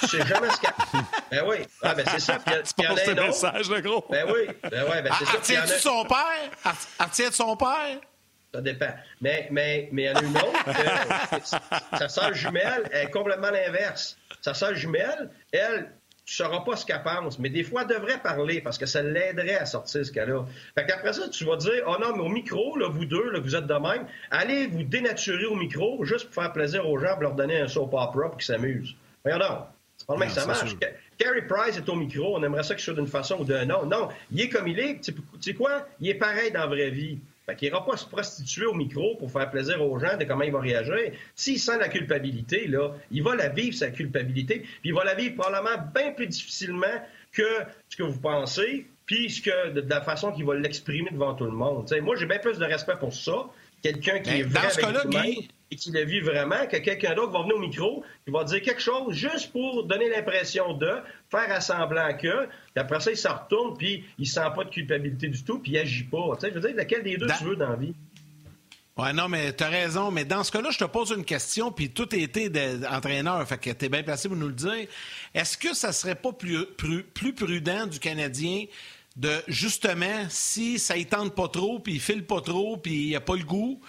tu sais jamais ce qu'elle... Ben oui, ah, ben c'est ça. Puis, tu puis penses y en a un message, le gros. Ben oui, ben, ouais, ben c'est ça. Elle retient de son père? Elle retient de son père? Ça dépend. Mais, mais, mais il y en a une autre. Euh, sa sœur jumelle est complètement l'inverse. Sa sœur jumelle, elle, tu ne sauras pas ce qu'elle pense. Mais des fois, elle devrait parler parce que ça l'aiderait à sortir ce qu'elle a. Fait qu'après ça, tu vas dire, « Oh non, mais au micro, là, vous deux, là, vous êtes de même. Allez vous dénaturer au micro juste pour faire plaisir aux gens, pour leur donner un soap opera pour qu'ils s'amusent. » Voyons donc. C'est pas le mec que ça marche. Carey Price est au micro. On aimerait ça qu'il soit d'une façon ou d'un autre. Non, il est comme il est. Tu sais quoi? Il est pareil dans la vraie vie. Fait qu'il n'ira pas se prostituer au micro pour faire plaisir aux gens de comment il va réagir. S'il sent la culpabilité, là, il va la vivre, sa culpabilité, puis il va la vivre probablement bien plus difficilement que ce que vous pensez, puis ce que, de, de la façon qu'il va l'exprimer devant tout le monde. T'sais, moi, j'ai bien plus de respect pour ça, quelqu'un qui Mais est vrai ce avec lui-même Guy... et qui le vit vraiment, que quelqu'un d'autre va venir au micro, qui va dire quelque chose juste pour donner l'impression de, faire à semblant que... Puis après ça, il s'en retourne, puis il sent pas de culpabilité du tout, puis il agit pas. Tu sais, je veux dire, laquelle des deux dans... tu veux dans la vie? Ouais, non, mais t'as raison. Mais dans ce cas-là, je te pose une question, puis tout a été entraîneur, fait que t'es bien placé pour nous le dire. Est-ce que ça serait pas plus, plus, plus prudent du Canadien de, justement, si ça y tente pas trop, puis il file pas trop, puis il a pas le goût...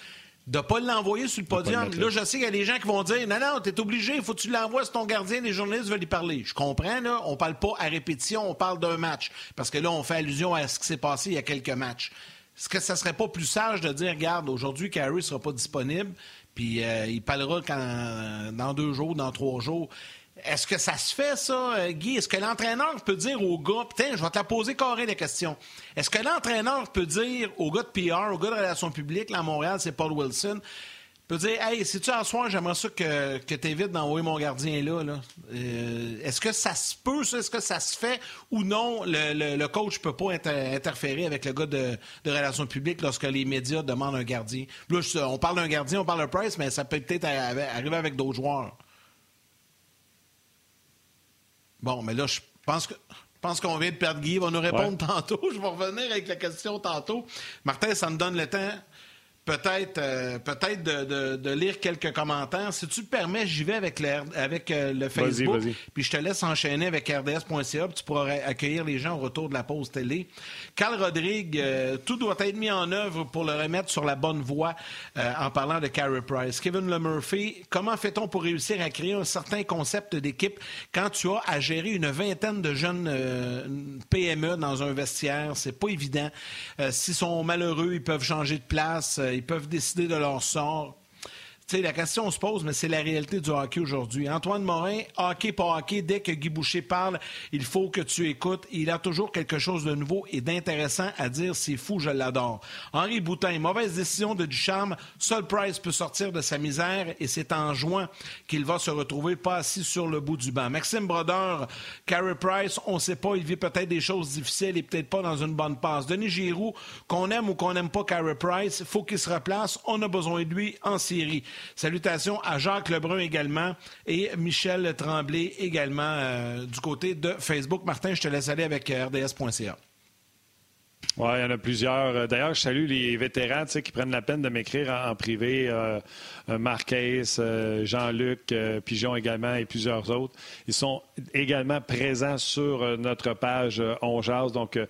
de ne pas l'envoyer sur le podium. Là, je sais qu'il y a des gens qui vont dire « Non, non, t'es obligé, il faut que tu l'envoies, c'est ton gardien, les journalistes veulent y parler. » Je comprends, là, on ne parle pas à répétition, on parle d'un match. Parce que là, on fait allusion à ce qui s'est passé il y a quelques matchs. Est-ce que ça ne serait pas plus sage de dire « Regarde, aujourd'hui, Carey ne sera pas disponible, puis euh, il parlera quand, dans deux jours, dans trois jours. » Est-ce que ça se fait, ça, Guy? Est-ce que l'entraîneur peut dire au gars... Putain, je vais te la poser carré, la question. Est-ce que l'entraîneur peut dire au gars de P R, au gars de relations publiques, là, à Montréal, c'est Paul Wilson, peut dire, « Hey, si tu as soir, j'aimerais ça que, que tu évites d'envoyer mon gardien là. là. » Euh, est-ce que ça se peut, ça? Est-ce que ça se fait ou non? Le, le, le coach ne peut pas inter interférer avec le gars de, de relations publiques lorsque les médias demandent un gardien. Là, je, on parle d'un gardien, on parle de Price, mais ça peut peut-être arriver avec d'autres joueurs. Bon, mais là, je pense que je pense qu'on vient de perdre Guy. Il va nous répondre ouais. tantôt. Je vais revenir avec la question tantôt. Martin, ça me donne le temps peut-être euh, peut-être de, de, de lire quelques commentaires. Si tu me permets, j'y vais avec le, avec euh, le Facebook. Vas-y, vas-y. Puis je te laisse enchaîner avec R D S point C A. Puis tu pourras accueillir les gens au retour de la pause télé. Carl Rodrigue, euh, tout doit être mis en œuvre pour le remettre sur la bonne voie euh, en parlant de Carey Price. Kevin LeMurphy, comment fait-on pour réussir à créer un certain concept d'équipe quand tu as à gérer une vingtaine de jeunes euh, P M E dans un vestiaire? C'est pas évident. Euh, s'ils sont malheureux, ils peuvent changer de place. Euh, Ils peuvent décider de leur sort. Tu sais, la question se pose, mais c'est la réalité du hockey aujourd'hui. Antoine Morin, hockey pas hockey, dès que Guy Boucher parle, il faut que tu écoutes. Il a toujours quelque chose de nouveau et d'intéressant à dire. C'est fou, je l'adore. Henri Boutin, mauvaise décision de Ducharme. Seul Price peut sortir de sa misère et c'est en juin qu'il va se retrouver pas assis sur le bout du banc. Maxime Brodeur, Carey Price, on sait pas, il vit peut-être des choses difficiles et peut-être pas dans une bonne passe. Denis Giroux, qu'on aime ou qu'on n'aime pas Carey Price, faut qu'il se replace. On a besoin de lui en série. Salutations à Jacques Lebrun également et Michel Tremblay également euh, du côté de Facebook. Martin, je te laisse aller avec R D S point C A. Oui, il y en a plusieurs. D'ailleurs, je salue les vétérans tu sais, qui prennent la peine de m'écrire en, en privé. Euh, Marquez, euh, Jean-Luc, euh, Pigeon également et plusieurs autres. Ils sont également présents sur euh, notre page euh, On Jase. Donc, euh,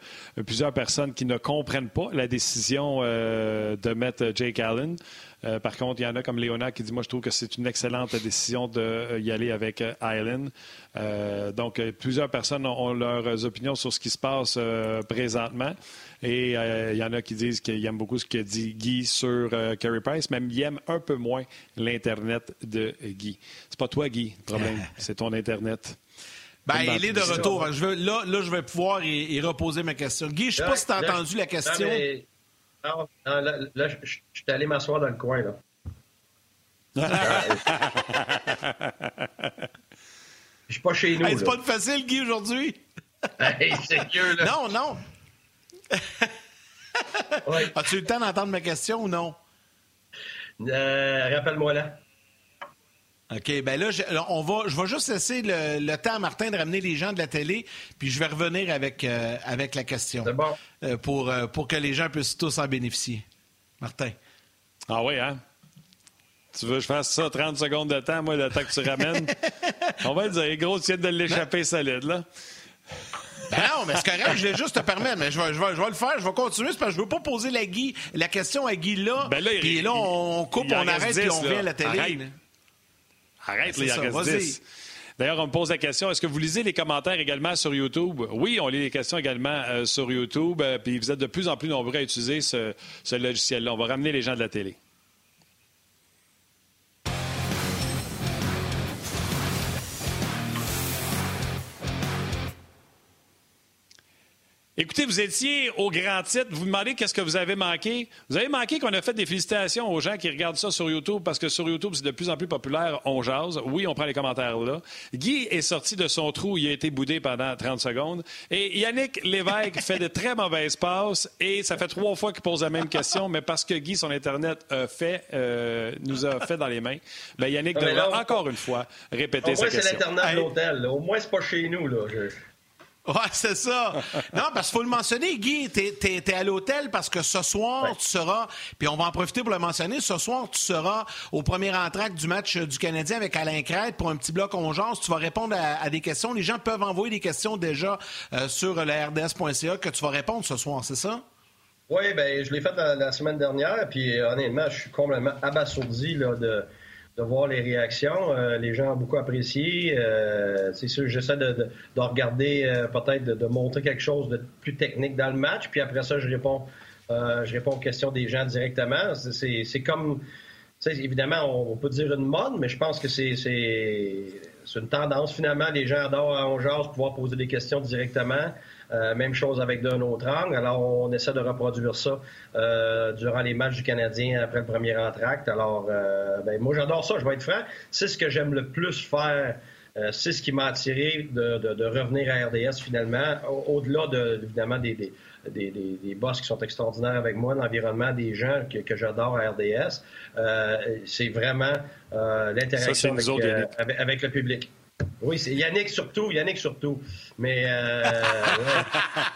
plusieurs personnes qui ne comprennent pas la décision euh, de mettre Jake Allen. Euh, par contre, il y en a comme Léonard qui dit « Moi, je trouve que c'est une excellente décision d'y euh, aller avec euh, Allen. Euh, » Donc, euh, plusieurs personnes ont, ont leurs opinions sur ce qui se passe euh, présentement. Et il euh, y en a qui disent qu'ils aiment beaucoup ce que dit Guy sur euh, Carey Price, mais ils aiment un peu moins l'Internet de Guy. C'est pas toi, Guy, le problème. C'est ton Internet. Ben, il est de retour. Je veux, là, là, je vais pouvoir y, y reposer ma question. Guy, je ne sais pas si tu as entendu la question. Non, non, là, là je, je, je suis allé m'asseoir dans le coin, là. Je suis pas chez nous. Hey, c'est pas facile, Guy, aujourd'hui. Hey, c'est que, là. Non, non. Ouais. As-tu eu le temps d'entendre ma question ou non? Euh, rappelle-moi là. OK, bien là, je, on va, je vais juste laisser le, le temps à Martin de ramener les gens de la télé, puis je vais revenir avec, euh, avec la question. C'est bon. Euh, pour, euh, pour que les gens puissent tous en bénéficier. Martin. Ah oui, hein? Tu veux que je fasse ça trente secondes de temps, moi, le temps que tu ramènes? On va dire, gros, tu viens de l'échapper solide, là. Ben non, mais c'est correct, je vais juste te permettre, mais je vais, je, vais, je vais le faire, je vais continuer, c'est parce que je veux pas poser la, Guy, la question à Guy là, ben là puis là, on coupe, on arrête, dix, puis on revient à la télé. Arrête, arrête ben, les il en reste dix. D'ailleurs, on me pose la question, est-ce que vous lisez les commentaires également sur YouTube? Oui, on lit les questions également euh, sur YouTube, euh, puis vous êtes de plus en plus nombreux à utiliser ce, ce logiciel-là. On va ramener les gens de la télé. Écoutez, vous étiez au grand titre. Vous vous demandez qu'est-ce que vous avez manqué. Vous avez manqué qu'on a fait des félicitations aux gens qui regardent ça sur YouTube parce que sur YouTube, c'est de plus en plus populaire. On jase. Oui, on prend les commentaires là. Guy est sorti de son trou. Il a été boudé pendant trente secondes. Et Yannick Laveille fait de très mauvaises passes. Et ça fait trois fois qu'il pose la même question. Mais parce que Guy, son Internet a fait, euh, nous a fait dans les mains, ben Yannick non, devra là, encore pas... une fois répéter au sa moins, question. C'est l'Internet de l'hôtel. Là. Au moins, c'est pas chez nous. Là. Je... Ouais, c'est ça. Non, parce qu'il faut le mentionner, Guy, t'es, t'es, t'es à l'hôtel parce que ce soir, ouais. tu seras, puis on va en profiter pour le mentionner, ce soir, tu seras au premier entracte du match du Canadien avec Alain Crête pour un petit bloc on jase. Tu vas répondre à, à des questions. Les gens peuvent envoyer des questions déjà euh, sur la R D S point C A que tu vas répondre ce soir, c'est ça? Oui, bien, je l'ai fait la, la semaine dernière, puis euh, honnêtement, je suis complètement abasourdi là, de, de voir les réactions. Euh, les gens ont beaucoup apprécié. Euh, c'est sûr, j'essaie de, de, de regarder, euh, peut-être de, de montrer quelque chose de plus technique dans le match. Puis après ça, je réponds, euh, je réponds aux questions des gens directement. C'est, c'est, c'est comme, tu sais, évidemment, on peut dire une mode, mais je pense que c'est, c'est, c'est une tendance, finalement. Les gens adorent à on jase pouvoir poser des questions directement. Euh, même chose avec d'un autre angle. Alors, on essaie de reproduire ça euh, durant les matchs du Canadien après le premier entracte. Alors, euh, ben, moi, j'adore ça, je vais être franc. C'est ce que j'aime le plus faire. Euh, c'est ce qui m'a attiré de, de, de revenir à R D S, finalement, au- au-delà, de, évidemment, des, des, des, des, des boss qui sont extraordinaires avec moi, l'environnement des gens que, que j'adore à R D S. Euh, c'est vraiment euh, l'interaction ça, avec, euh, avec, avec le public. Oui, c'est Yannick surtout, Yannick surtout. Mais euh, ouais.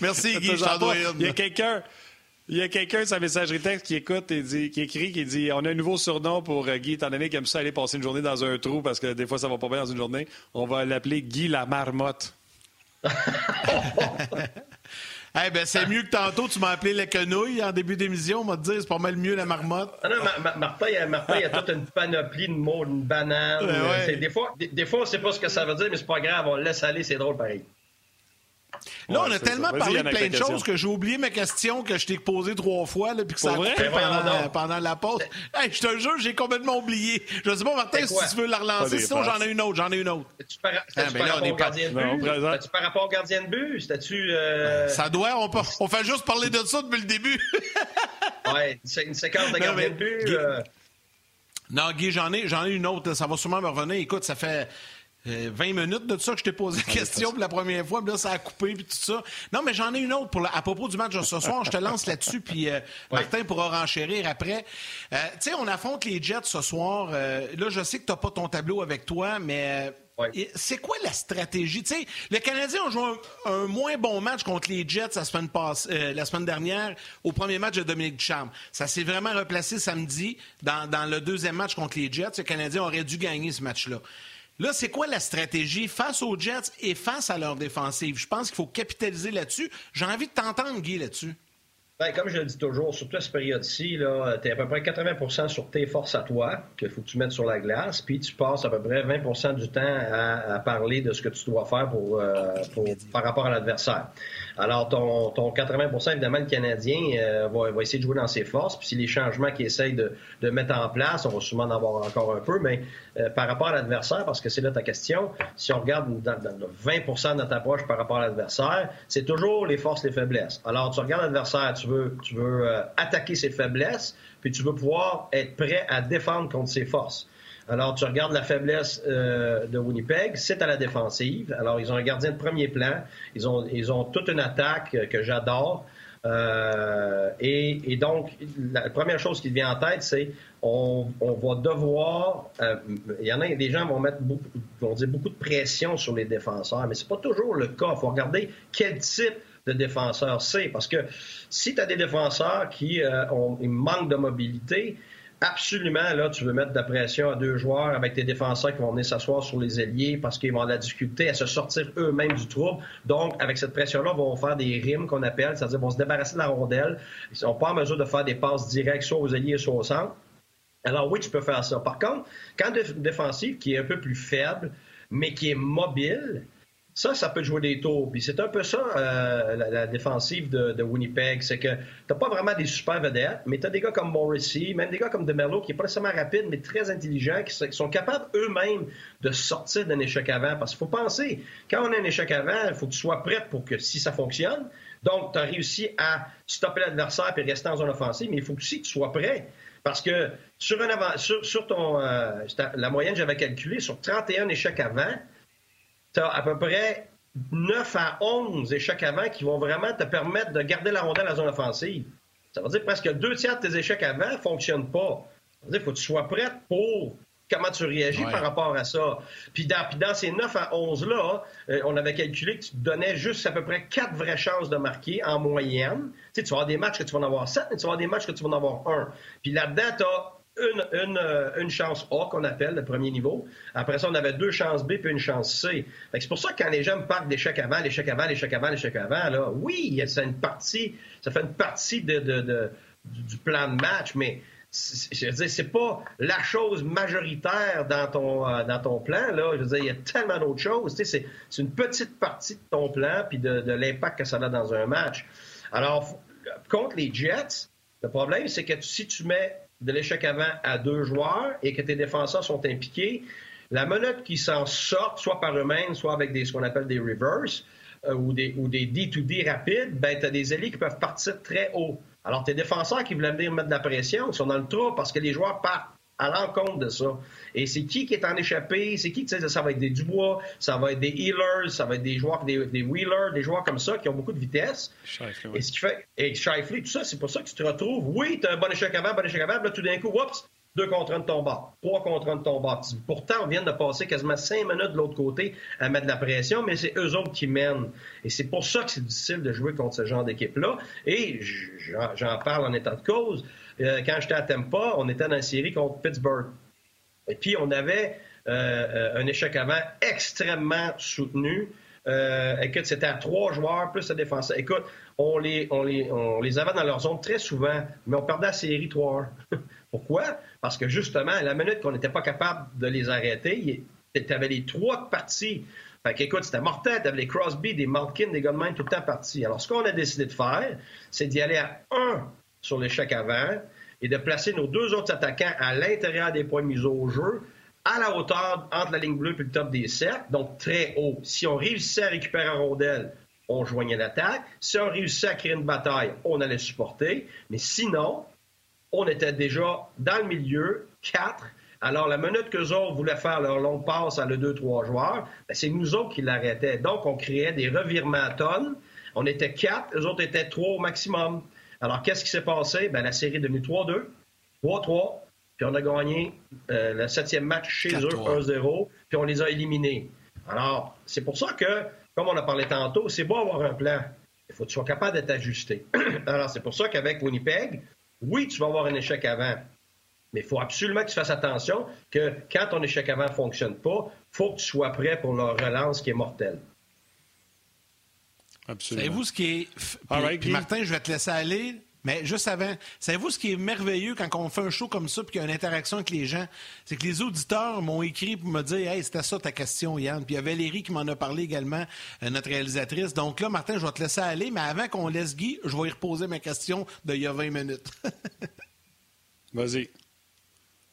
Merci Guy, j'en dois une. Il y a quelqu'un, il y a quelqu'un de sa messagerie texte qui écoute et dit, qui écrit, qui dit, on a un nouveau surnom pour Guy, étant donné qu'il aime ça aller passer une journée dans un trou parce que des fois ça va pas bien dans une journée. On va l'appeler Guy la marmotte. Eh hey, bien, c'est mieux que tantôt, tu m'as appelé la quenouille en début d'émission, on m'a dit, c'est pas mal mieux la marmotte. Ah non, ma- ma- Martin, il Martin, y a toute une panoplie de mots, une banane. Ouais, ouais. C'est, des, fois, des, des fois, on ne sait pas ce que ça veut dire, mais c'est pas grave, on le laisse aller, c'est drôle pareil. Là, ouais, on a tellement ça. Parlé de plein de choses que j'ai oublié ma question que je t'ai posée trois fois, puis que ça a coupé pendant, pendant la pause. Hey, je te jure, j'ai complètement oublié. Je sais pas, Martin, si tu veux la relancer, sinon j'en ai une autre, j'en ai une autre. C'était-tu par, ah, ben par rapport au gardien de but? par rapport au gardien de but? C'était-tu... Euh... Ça doit, on, peut, on fait juste parler de ça depuis le début. Ouais, c'est une séquence de non, gardien mais... de but. Euh... Non, Guy, j'en ai, j'en ai une autre, ça va sûrement me revenir. Écoute, ça fait... vingt minutes de ça que je t'ai posé la question pour la première fois, puis là, ça a coupé, puis tout ça. Non, mais j'en ai une autre pour la... à propos du match de ce soir. Je te lance là-dessus, puis euh, oui. Martin pourra renchérir après. Euh, tu sais, on affronte les Jets ce soir. Euh, là, je sais que tu n'as pas ton tableau avec toi, mais... Euh... Ouais. C'est quoi la stratégie? Tu sais, le Canadien a joué un, un moins bon match contre les Jets la semaine, passe, euh, la semaine dernière au premier match de Dominique Ducharme. Ça s'est vraiment replacé samedi dans, dans le deuxième match contre les Jets. Le Canadien aurait dû gagner ce match-là. Là, c'est quoi la stratégie face aux Jets et face à leur défensive? Je pense qu'il faut capitaliser là-dessus. J'ai envie de t'entendre, Guy, là-dessus. Bien, comme je le dis toujours, surtout à cette période-ci, là, t'es à peu près quatre-vingts pour cent sur tes forces à toi qu'il faut que tu mettes sur la glace, puis tu passes à peu près vingt pour cent du temps à, à parler de ce que tu dois faire pour, euh, pour par rapport à l'adversaire. Alors, ton, ton quatre-vingts pour cent, évidemment, le Canadien euh, va, va essayer de jouer dans ses forces, puis si les changements qu'il essaye de, de mettre en place, on va sûrement en avoir encore un peu, mais euh, par rapport à l'adversaire, parce que c'est là ta question, si on regarde dans, dans vingt pour cent de notre approche par rapport à l'adversaire, c'est toujours les forces, les faiblesses. Alors, tu regardes l'adversaire, tu Tu veux, tu veux euh, attaquer ses faiblesses, puis tu veux pouvoir être prêt à défendre contre ses forces. Alors, tu regardes la faiblesse euh, de Winnipeg, c'est à la défensive. Alors, ils ont un gardien de premier plan. Ils ont, ils ont toute une attaque que j'adore. Euh, et, et donc, la première chose qui te vient en tête, c'est on, on va devoir... Euh, il y en a des gens vont mettre beaucoup, vont dire beaucoup de pression sur les défenseurs, mais c'est pas toujours le cas. Il faut regarder quel type de défenseur c'est. Parce que si tu as des défenseurs qui euh, ont, ils manquent de mobilité, absolument, là, tu veux mettre de la pression à deux joueurs avec tes défenseurs qui vont venir s'asseoir sur les ailiers parce qu'ils vont avoir de la difficulté à se sortir eux-mêmes du trouble. Donc, avec cette pression-là, ils vont faire des rimes qu'on appelle, c'est-à-dire vont se débarrasser de la rondelle. Ils ne sont pas en mesure de faire des passes directes soit aux ailiers, soit au centre. Alors oui, tu peux faire ça. Par contre, quand tu as une défensive qui est un peu plus faible, mais qui est mobile... Ça, ça peut jouer des tours. Puis c'est un peu ça, euh, la, la défensive de, de Winnipeg. C'est que t'as pas vraiment des super vedettes, mais t'as des gars comme Morrissey, même des gars comme DeMello, qui est pas nécessairement rapide, mais très intelligent, qui sont capables eux-mêmes de sortir d'un échec avant. Parce qu'il faut penser, quand on a un échec avant, il faut que tu sois prêt pour que si ça fonctionne. Donc, t'as réussi à stopper l'adversaire et rester en zone offensive, mais il faut aussi que tu sois prêt. Parce que sur, un avant, sur, sur ton... Euh, la moyenne, j'avais calculé, sur trente et un échecs avant... tu as à peu près neuf à onze échecs avant qui vont vraiment te permettre de garder la rondelle à la zone offensive. Ça veut dire presque que deux tiers de tes échecs avant ne fonctionnent pas. Ça veut dire qu'il faut que tu sois prêt pour comment tu réagis ouais. par rapport à ça. Puis dans, puis dans ces neuf à onze-là, euh, on avait calculé que tu te donnais juste à peu près quatre vraies chances de marquer en moyenne. Tu sais, tu vas avoir des matchs que tu vas en avoir sept, mais tu vas avoir des matchs que tu vas en avoir un. Puis là-dedans, tu as Une, une, une chance A qu'on appelle, le premier niveau. Après ça, on avait deux chances B puis une chance C. Fait que c'est pour ça que quand les gens me parlent d'échec avant, l'échec avant, l'échec avant, l'échec avant, là, oui, ça, une partie, ça fait une partie de, de, de, du plan de match, mais c'est, je veux dire, c'est pas la chose majoritaire dans ton, euh, dans ton plan, là. Je veux dire, il y a tellement d'autres choses. Tu sais, c'est, c'est une petite partie de ton plan puis de, de l'impact que ça a dans un match. Alors, contre les Jets, le problème, c'est que si tu mets de l'échec avant à deux joueurs et que tes défenseurs sont impliqués, la minute qu'ils s'en sortent, soit par eux-mêmes, soit avec des, ce qu'on appelle des reverse euh, ou des ou des D deux D rapides, ben t'as des ailiers qui peuvent partir très haut. Alors tes défenseurs qui veulent venir mettre de la pression, ils sont dans le trou parce que les joueurs partent à l'encontre de ça. Et c'est qui qui est en échappée? C'est qui? Tu sais, ça va être des Dubois, ça va être des Healers, ça va être des joueurs, des, des Wheelers, des joueurs comme ça qui ont beaucoup de vitesse. Shifley, oui. Et ce qui fait, et Shifley, tout ça, c'est pour ça que tu te retrouves, oui, t'as un bon échec avant, bon échec avant, là, tout d'un coup, oups, deux contre un de ton bord, trois contre un de ton bord. Pourtant, on vient de passer quasiment cinq minutes de l'autre côté à mettre de la pression, mais c'est eux autres qui mènent. Et c'est pour ça que c'est difficile de jouer contre ce genre d'équipe-là. Et j'en parle en état de cause. Quand j'étais à Tampa, on était dans une série contre Pittsburgh. Et puis, on avait euh, un échec avant extrêmement soutenu. Euh, écoute, c'était à trois joueurs plus la défense. Écoute, on les, on, les, on les avait dans leur zone très souvent, mais on perdait la série trois un. Pourquoi? Parce que justement, à la minute qu'on n'était pas capable de les arrêter, tu avais les trois parties. Fait qu'écoute, c'était mortel. Tu avais les Crosby, des Malkin, des Goodman, tout le temps partis. Alors, ce qu'on a décidé de faire, c'est d'y aller à un sur l'échec avant et de placer nos deux autres attaquants à l'intérieur des points mis au jeu, à la hauteur entre la ligne bleue et le top des cercles, donc très haut. Si on réussissait à récupérer en rondelle, on joignait l'attaque. Si on réussissait à créer une bataille, on allait supporter. Mais sinon, on était déjà dans le milieu, quatre. Alors, la minute qu'eux autres voulaient faire leur longue passe à le deux trois joueurs, bien, c'est nous autres qui l'arrêtaient. Donc, on créait des revirements à tonnes. On était quatre, eux autres étaient trois au maximum. Alors, qu'est-ce qui s'est passé? Bien, la série est devenue trois deux, trois trois, puis on a gagné euh, le septième match chez eux, un zéro, puis on les a éliminés. Alors, c'est pour ça que, comme on a parlé tantôt, c'est beau avoir un plan. Il faut que tu sois capable de t'ajuster. Alors, c'est pour ça qu'avec Winnipeg, oui, tu vas avoir un échec avant, mais il faut absolument que tu fasses attention que quand ton échec avant ne fonctionne pas, il faut que tu sois prêt pour leur relance qui est mortelle. Absolument. Savez-vous ce qui est... Puis, right, puis Martin, je vais te laisser aller, mais juste avant, savez-vous ce qui est merveilleux quand on fait un show comme ça et qu'il y a une interaction avec les gens? C'est que les auditeurs m'ont écrit pour me dire « Hey, c'était ça ta question, Yann. » Puis il y a Valérie qui m'en a parlé également, notre réalisatrice. Donc là, Martin, je vais te laisser aller, mais avant qu'on laisse Guy, je vais y reposer ma question d'il y a vingt minutes. Vas-y.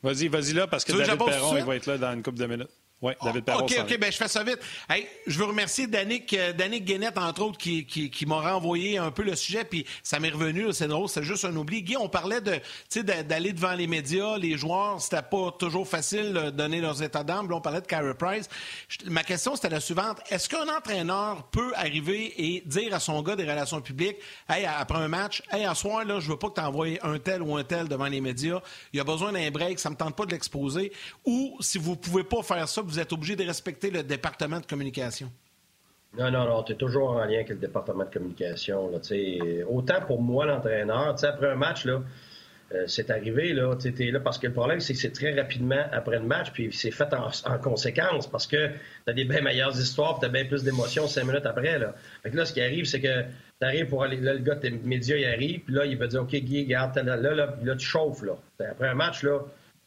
Vas-y, vas-y là, parce que David Perron, il va être là dans une couple de minutes. Oui, David Perron. OK, OK, bien, je fais ça vite. Hey, je veux remercier Danick, euh, Danick Guénette, entre autres, qui, qui, qui m'a renvoyé un peu le sujet, puis ça m'est revenu, c'est drôle, c'est juste un oubli. Guy, on parlait de, d'aller devant les médias, les joueurs, c'était pas toujours facile de donner leurs états d'âme. Là, on parlait de Carey Price. Je, ma question, c'était la suivante. Est-ce qu'un entraîneur peut arriver et dire à son gars des relations publiques, « Hey, après un match, hey, à soir, là, je veux pas que t'envoies un tel ou un tel devant les médias. Il y a besoin d'un break, ça me tente pas de l'exposer. » Ou, si vous pouvez pas faire ça, vous êtes obligé de respecter le département de communication. Non, non, non, tu es toujours en lien avec le département de communication. Là, autant pour moi, l'entraîneur, après un match, là, Euh, c'est arrivé, là, tu es là parce que le problème, c'est que c'est très rapidement après le match, puis c'est fait en, en conséquence, parce que t'as des bien meilleures histoires, t'as bien plus d'émotions cinq minutes après, là. Fait que là, ce qui arrive, c'est que t'arrives pour aller, là, le gars de tes médias, il arrive, puis là, il va dire, OK, Guy, garde, là, là, là, là, tu chauffes, là. Après un match, là,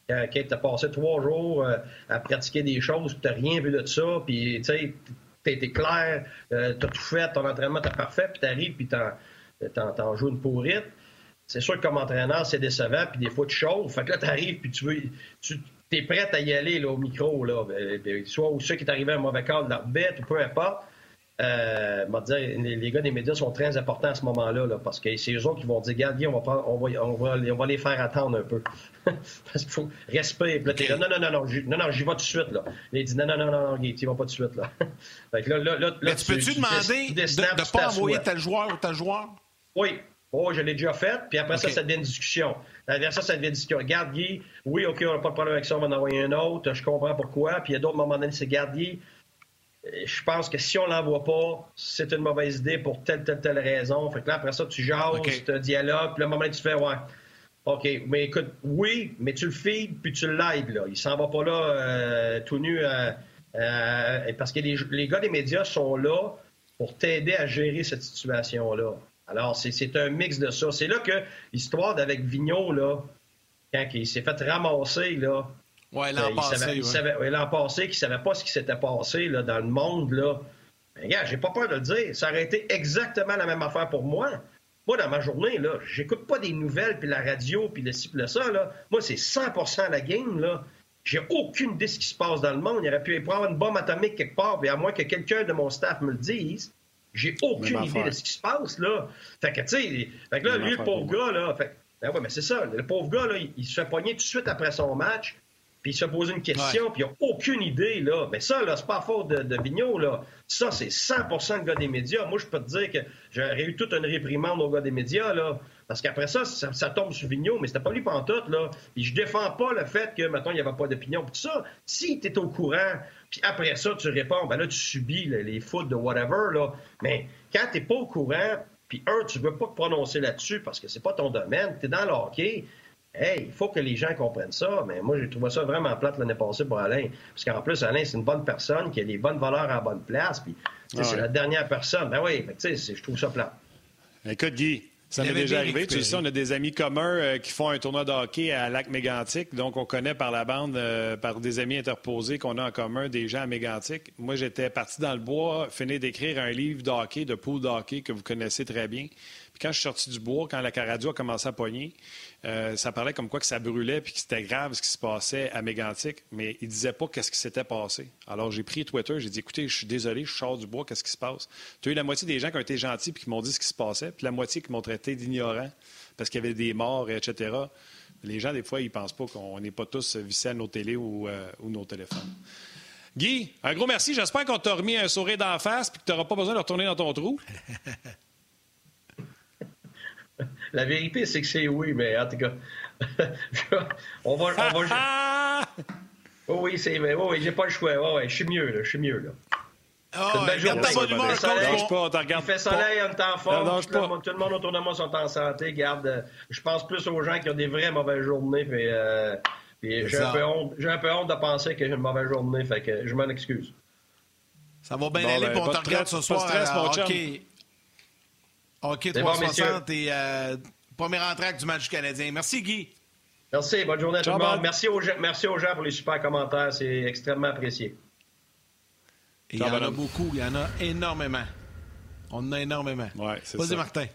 okay, t'as passé trois jours euh, à pratiquer des choses, puis t'as rien vu de ça, puis, tu sais, t'as été clair, euh, t'as tout fait, ton entraînement, t'as parfait, puis t'arrives, puis t'en, t'en, t'en joues une pourrite. C'est sûr que comme entraîneur, c'est décevant, puis des fois, tu chauffes. Fait que là, t'arrives, puis tu veux... Tu t'es prêt à y aller, là, au micro, là. Soit ou ceux qui t'arrivaient à un mauvais quart de l'arbitre, ou peu importe. Euh, on va dire, les gars des médias sont très importants à ce moment-là, là, parce que c'est eux autres qui vont dire, regarde, on va, prendre, on, va, on, va, on va les faire attendre un peu. Parce qu'il faut... Respect. Puis là, t'es là, non, non, non, non, j'y, non, non, j'y vais tout de suite, là. Il dit, non, non, non, non, Guy, t'y vas pas tout de suite, là. Fait que là, là, là... Mais là, tu peux-tu demander de ne pas envoyer tel joueur ou tel joueur? Oui. Oh, je l'ai déjà fait, puis après okay. ça, ça devient une discussion. Après ça, ça devient une discussion. Regarde, Guy, oui, OK, on n'a pas de problème avec ça, on va en envoyer un autre, je comprends pourquoi. Puis il y a d'autres moments donné, c'est regarde, Guy, je pense que si on ne l'envoie pas, c'est une mauvaise idée pour telle, telle, telle raison. Fait que là, après ça, tu jases, okay. tu dialogues, puis le moment donné, tu fais, ouais, OK, mais écoute, oui, mais tu le feed, puis tu l'aides, là. Il s'en va pas là, euh, tout nu, euh, euh, parce que les, les gars des médias sont là pour t'aider à gérer cette situation-là. Alors, c'est, c'est un mix de ça. C'est là que l'histoire d'avec Vigneault, là, quand il s'est fait ramasser, là... Oui, l'an euh, passé, savait, ouais. savait, ouais, l'an passé, qu'il ne savait pas ce qui s'était passé là, dans le monde, là. Mais regarde, j'ai pas peur de le dire. Ça aurait été exactement la même affaire pour moi. Moi, dans ma journée, là, j'écoute pas des nouvelles, puis la radio, puis le ci, puis le ça, là. Moi, c'est cent pour cent la game, là. J'ai aucune idée de ce qui se passe dans le monde. Il aurait pu y prendre une bombe atomique quelque part, puis à moins que quelqu'un de mon staff me le dise... J'ai aucune idée de ce qui se passe, là. Fait que, tu sais, fait que là, lui, le pauvre gars, là, fait, ben ouais, mais c'est ça. Le pauvre gars, là, il, il se fait pogner tout de suite après son match, puis il se pose une question, puis il n'a aucune idée, là. Mais ça, là, c'est pas à faute de, de Vigneault, là. Ça, c'est cent pour cent le gars des médias. Moi, je peux te dire que j'aurais eu toute une réprimande au gars des médias, là. Parce qu'après ça, ça, ça tombe sur Vigneault, mais c'était pas lui pantoute, là. Puis je défends pas le fait que, mettons, il n'y avait pas d'opinion. Puis tout ça, si t'es au courant, puis après ça, tu réponds, ben là, tu subis là, les fautes de whatever, là. Mais quand t'es pas au courant, puis un, tu veux pas te prononcer là-dessus parce que c'est pas ton domaine, t'es dans le hockey, hey, il faut que les gens comprennent ça. Mais moi, j'ai trouvé ça vraiment plate l'année passée pour Alain. Parce qu'en plus, Alain, c'est une bonne personne qui a les bonnes valeurs à la bonne place, puis ouais. c'est la dernière personne. Ben oui, tu sais, je trouve ça plate. Écoute, Guy... Ça m'est déjà arrivé. Récupéré. Tu sais, on a des amis communs euh, qui font un tournoi de hockey à Lac-Mégantic. Donc, on connaît par la bande, euh, par des amis interposés qu'on a en commun, des gens à Mégantic. Moi, j'étais parti dans le bois, fini d'écrire un livre de hockey, de pool de hockey que vous connaissez très bien. Puis quand je suis sorti du bois, quand la radio a commencé à pogner, euh, ça parlait comme quoi que ça brûlait puis que c'était grave ce qui se passait à Mégantic. Mais ils ne disaient pas qu'est-ce qui s'était passé. Alors, j'ai pris Twitter, j'ai dit, écoutez, je suis désolé, je sors du bois, qu'est-ce qui se passe? Tu as eu la moitié des gens qui ont été gentils puis qui m'ont dit ce qui se passait, puis la moitié qui m'ont traité d'ignorant parce qu'il y avait des morts, et cetera. Les gens, des fois, ils pensent pas qu'on n'est pas tous vissés à nos télés ou, euh, ou nos téléphones. Guy, un gros merci. J'espère qu'on t'a remis un sourire d'en face puis que tu n'auras pas besoin de retourner dans ton trou. La vérité, c'est que c'est oui, mais en tout cas, on va... On va... Oh oui, c'est vrai. Oh oui, j'ai pas le choix. Oh oui, je suis mieux, là. Je suis mieux, là. Oh, ouais, journée, absolument, ça, le soleil, on pas, on il fait soleil, on est en forme, tout le monde autour de moi sont en santé. Garde, je pense plus aux gens qui ont des vraies mauvaises journées. Puis, euh, puis j'ai, un peu honte, j'ai un peu honte de penser que j'ai une mauvaise journée, fait que je m'en excuse. Ça va bien bon, aller, ben, puis on te regarde ce soir. Stress, euh, hockey, hockey trois cent soixante bon, et euh, premier entracte du match canadien. Merci, Guy. Merci, bonne journée à tout le monde. Merci aux, merci aux gens pour les super commentaires, c'est extrêmement apprécié. Il y en a beaucoup, il y en a énormément. On en a énormément. Ouais, c'est Vas-y, ça. Martin.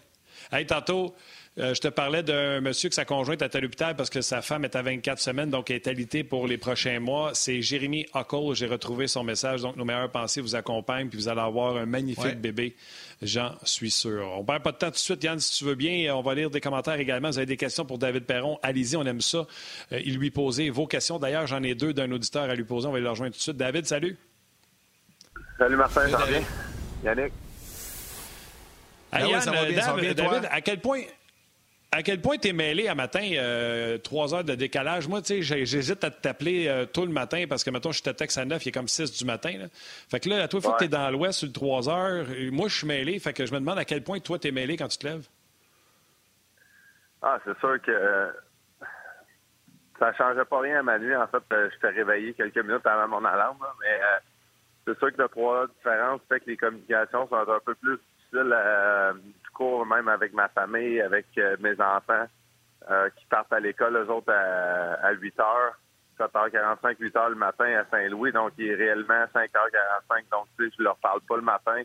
Hey, tantôt, euh, je te parlais d'un monsieur que sa conjointe est à l'hôpital parce que sa femme est à vingt-quatre semaines, donc elle est alitée pour les prochains mois. C'est Jérémy Huckle. J'ai retrouvé son message. Donc, nos meilleures pensées vous accompagnent, puis vous allez avoir un magnifique ouais. bébé. J'en suis sûr. On ne perd pas de temps tout de suite. Yann, si tu veux bien, on va lire des commentaires également. Vous avez des questions pour David Perron. Allez-y, on aime ça. Euh, il lui posait vos questions. D'ailleurs, j'en ai deux d'un auditeur à lui poser. On va les rejoindre tout de suite. David, salut. Salut Martin, ça va bien? Yannick? Hey, Yann, ça va bien, Dave, ça va bien, David, à quel point... À quel point t'es mêlé à matin, euh, trois heures de décalage? Moi, tu sais, j'hésite à t'appeler euh, tôt le matin parce que, mettons, je te texte à neuf, il est comme six du matin. Là. Fait que là, à toi, il faut ouais. que t'es dans l'ouest sur le trois heures. Moi, je suis mêlé, fait que je me demande à quel point toi, t'es mêlé quand tu te lèves. Ah, c'est sûr que euh, ça changeait pas rien à ma nuit. En fait, j'étais réveillé quelques minutes avant mon alarme. Là, mais euh, c'est sûr que le trois heures de différence fait que les communications sont un peu plus difficiles, euh, du coup, même avec ma famille, avec euh, mes enfants euh, qui partent à l'école, eux autres, à, à huit heures. sept heures quarante-cinq, huit heures le matin à Saint-Louis, donc il est réellement cinq heures quarante-cinq, donc tu sais, je leur parle pas le matin,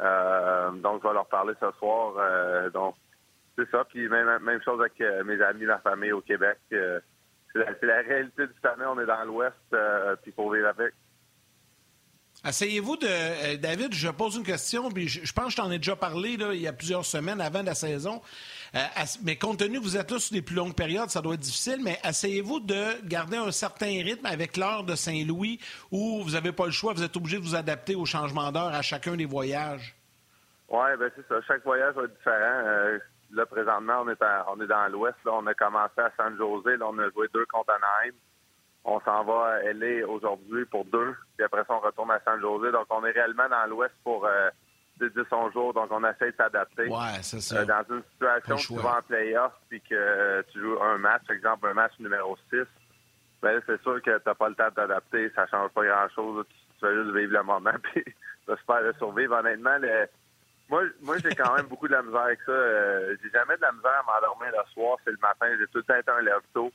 euh, donc je vais leur parler ce soir, euh, donc c'est ça, puis même, même chose avec euh, mes amis, ma famille au Québec, euh, c'est, la, c'est la réalité du Saguenay, on est dans l'Ouest, euh, puis pour vivre avec. Essayez-vous de... Euh, David, je pose une question, puis je, je pense que je t'en ai déjà parlé là, il y a plusieurs semaines avant la saison. Euh, as, mais compte tenu que vous êtes là sur des plus longues périodes, ça doit être difficile, mais essayez-vous de garder un certain rythme avec l'heure de Saint-Louis où vous n'avez pas le choix, vous êtes obligé de vous adapter au changement d'heure à chacun des voyages? Oui, bien c'est ça. Chaque voyage va être différent. Euh, là, présentement, on est, à, on est dans l'Ouest. Là, on a commencé à San José. Là, on a joué deux contre Anaheim. On s'en va à L A aujourd'hui pour deux, puis après ça, on retourne à San José. Donc, on est réellement dans l'Ouest pour euh, dix à onze jours. Donc, on essaie de s'adapter. Ouais, c'est ça. Euh, dans une situation où tu vas en play-off puis que euh, tu joues un match, par exemple, un match numéro six, bien, c'est sûr que tu n'as pas le temps de t'adapter. Ça ne change pas grand-chose. Tu, tu vas juste vivre le moment, puis j'espère le survivre. Honnêtement, le... moi, moi j'ai quand même beaucoup de la misère avec ça. Euh, j'ai jamais de la misère à m'endormir le soir. C'est le matin. J'ai tout le temps été un lève-tôt.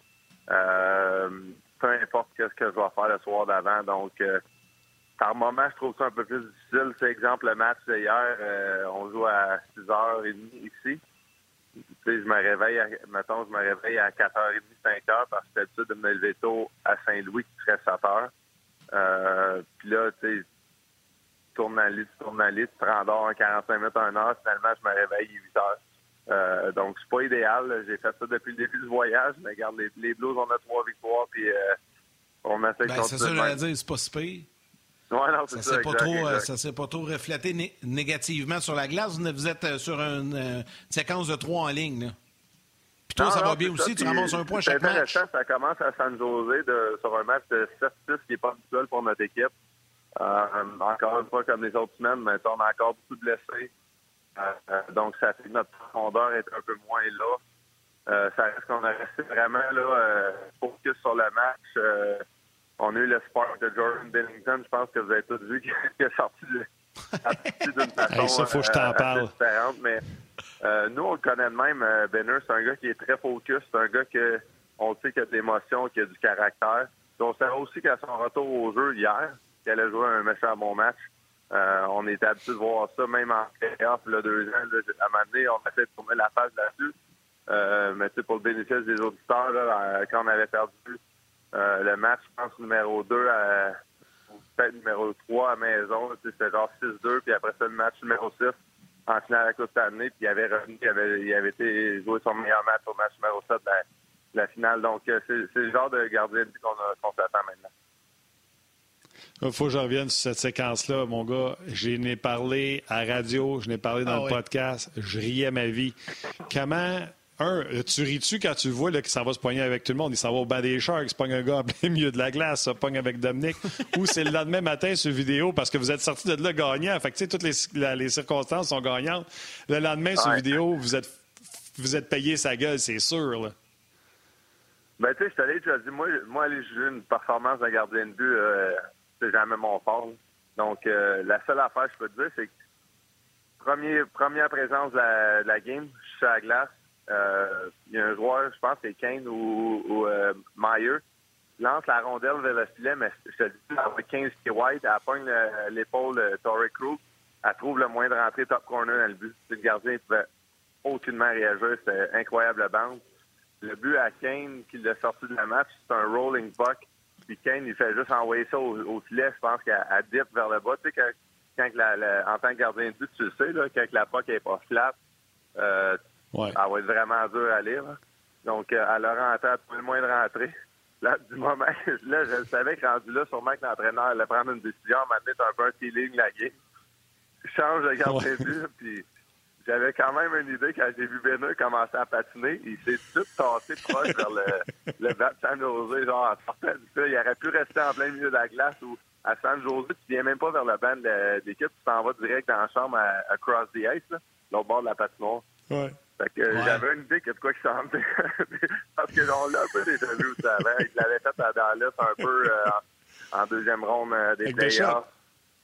Euh... peu importe ce que je vais faire le soir d'avant. Donc, euh, par moment, je trouve ça un peu plus difficile. C'est exemple, le match d'hier, euh, on joue à six heures trente ici. Tu sais, je me réveille, à, mettons, je me réveille à quatre heures trente, cinq heures, parce que j'ai l'habitude de me lever tôt à Saint-Louis, qui serait sept heures. Euh, puis là, tu sais, tu tournes dans le lit, tu tournes dans le lit, tu te rendors quarante-cinq minutes, une heure. Finalement, je me réveille à huit heures. Euh, donc, c'est pas idéal. J'ai fait ça depuis le début du voyage. Mais regarde, les, les Blues, on a trois victoires, puis euh, on essaie de continuer. C'est ça, j'allais dire, c'est pas si pire. Ouais, non, c'est ça. S'est ça, pas exact, trop, exact. Ça s'est pas trop reflété né- négativement sur la glace. Vous êtes sur une euh, séquence de trois en ligne, là. Puis toi, non, ça non, va bien aussi. Ça, tu ramasses un point chaque match. Ça commence à San José de, sur un match de sept six qui n'est pas habituel pour notre équipe. Euh, encore une fois, comme les autres semaines, mais on a encore beaucoup de blessés. Euh, donc, ça fait que notre profondeur est un peu moins là. Euh, ça reste qu'on a resté vraiment là, euh, focus sur le match. Euh, on a eu le spark de Jordan Bennington. Je pense que vous avez tous vu qu'il a sorti de, d'une façon hey, ça, faut euh, que je t'en parle. Différente. Mais euh, nous, on le connaît de même. Euh, Benner, c'est un gars qui est très focus. C'est un gars que on sait qu'il a de l'émotion, qu'il a du caractère. Puis on sait aussi qu'à son retour au jeu hier, qu'elle a joué un méchant bon match. Euh, on était habitué de voir ça, même en playoff, là, deux ans, là, à un moment donné, on essayait de tourner la page là-dessus. Euh, mais tu sais, pour le bénéfice des auditeurs, là, quand on avait perdu euh, le match, je pense, numéro deux, à, peut-être numéro trois à maison, là, c'était genre six deux, puis après ça, le match numéro six, en finale à la Coupe Stanley, puis il avait revenu, il avait, il avait été joué son meilleur match au match numéro sept de la, la finale. Donc, c'est, c'est le genre de gardien de but qu'on, a, qu'on s'attend maintenant. Il faut que je revienne sur cette séquence-là, mon gars. Je n'ai parlé à radio, je n'ai parlé dans ah le oui. podcast. Je riais ma vie. Comment, un, tu ris-tu quand tu vois là, qu'il s'en va se pogner avec tout le monde? Il s'en va au banc des Sharks, il se pogne un gars en plein milieu de la glace, se pogne avec Dominique. Ou c'est le lendemain matin sur vidéo parce que vous êtes sorti de là gagnant. Fait que, tu sais, toutes les, la, les circonstances sont gagnantes. Le lendemain sur ouais. vidéo, vous êtes, vous êtes payé sa gueule, c'est sûr, là. Ben, tu sais, je te l'ai déjà dit, moi, moi aller juger une performance d'un gardien de but, euh, c'est jamais mon fort. Donc, euh, la seule affaire que je peux te dire, c'est que premier, première présence de la, de la game, je suis à la glace. Euh, il y a un joueur, je pense que c'est Kane ou, ou euh, Meyer, lance la rondelle vers le filet, mais je te dis, elle a quinze qui est wide, elle pogne le, l'épaule de Torrey Crew, elle trouve le moyen de rentrer top corner dans le but. Le gardien ne pouvait aucunement réagir, c'était incroyable la bande. Le but à Kane, qui l'a sorti de la match, c'est un rolling puck. Puis Kane, il fait juste envoyer ça au, au filet, je pense, à dip vers le bas. Tu sais, quand, quand la, la, en tant que gardien de but, tu le sais, là, quand la puck n'est pas flat, euh, ouais. elle va être vraiment dure à lire. Là. Donc, euh, elle a rentré, elle le moins de rentrer. Là, du moment, là, je le savais que rendu là, sûrement que l'entraîneur allait prendre une décision, m'amener un peu un feeling la game. Change de gardien de but, puis... J'avais quand même une idée quand j'ai vu Benner commencer à patiner. Il s'est tout tassé proche vers le, le bat de San José. Genre, en sortant du fil, il aurait pu rester en plein milieu de la glace ou à San José. Tu viens même pas vers le banc de l'équipe. Tu t'en vas direct dans la chambre à, à Cross the Ice, là, l'autre bord de la patinoire. Ouais. Fait que ouais. J'avais une idée que de quoi qu'il s'en venait. Parce que on l'a un peu déjà vu ça avant. Il l'avait fait à Dallas un peu euh, en deuxième ronde des playoffs.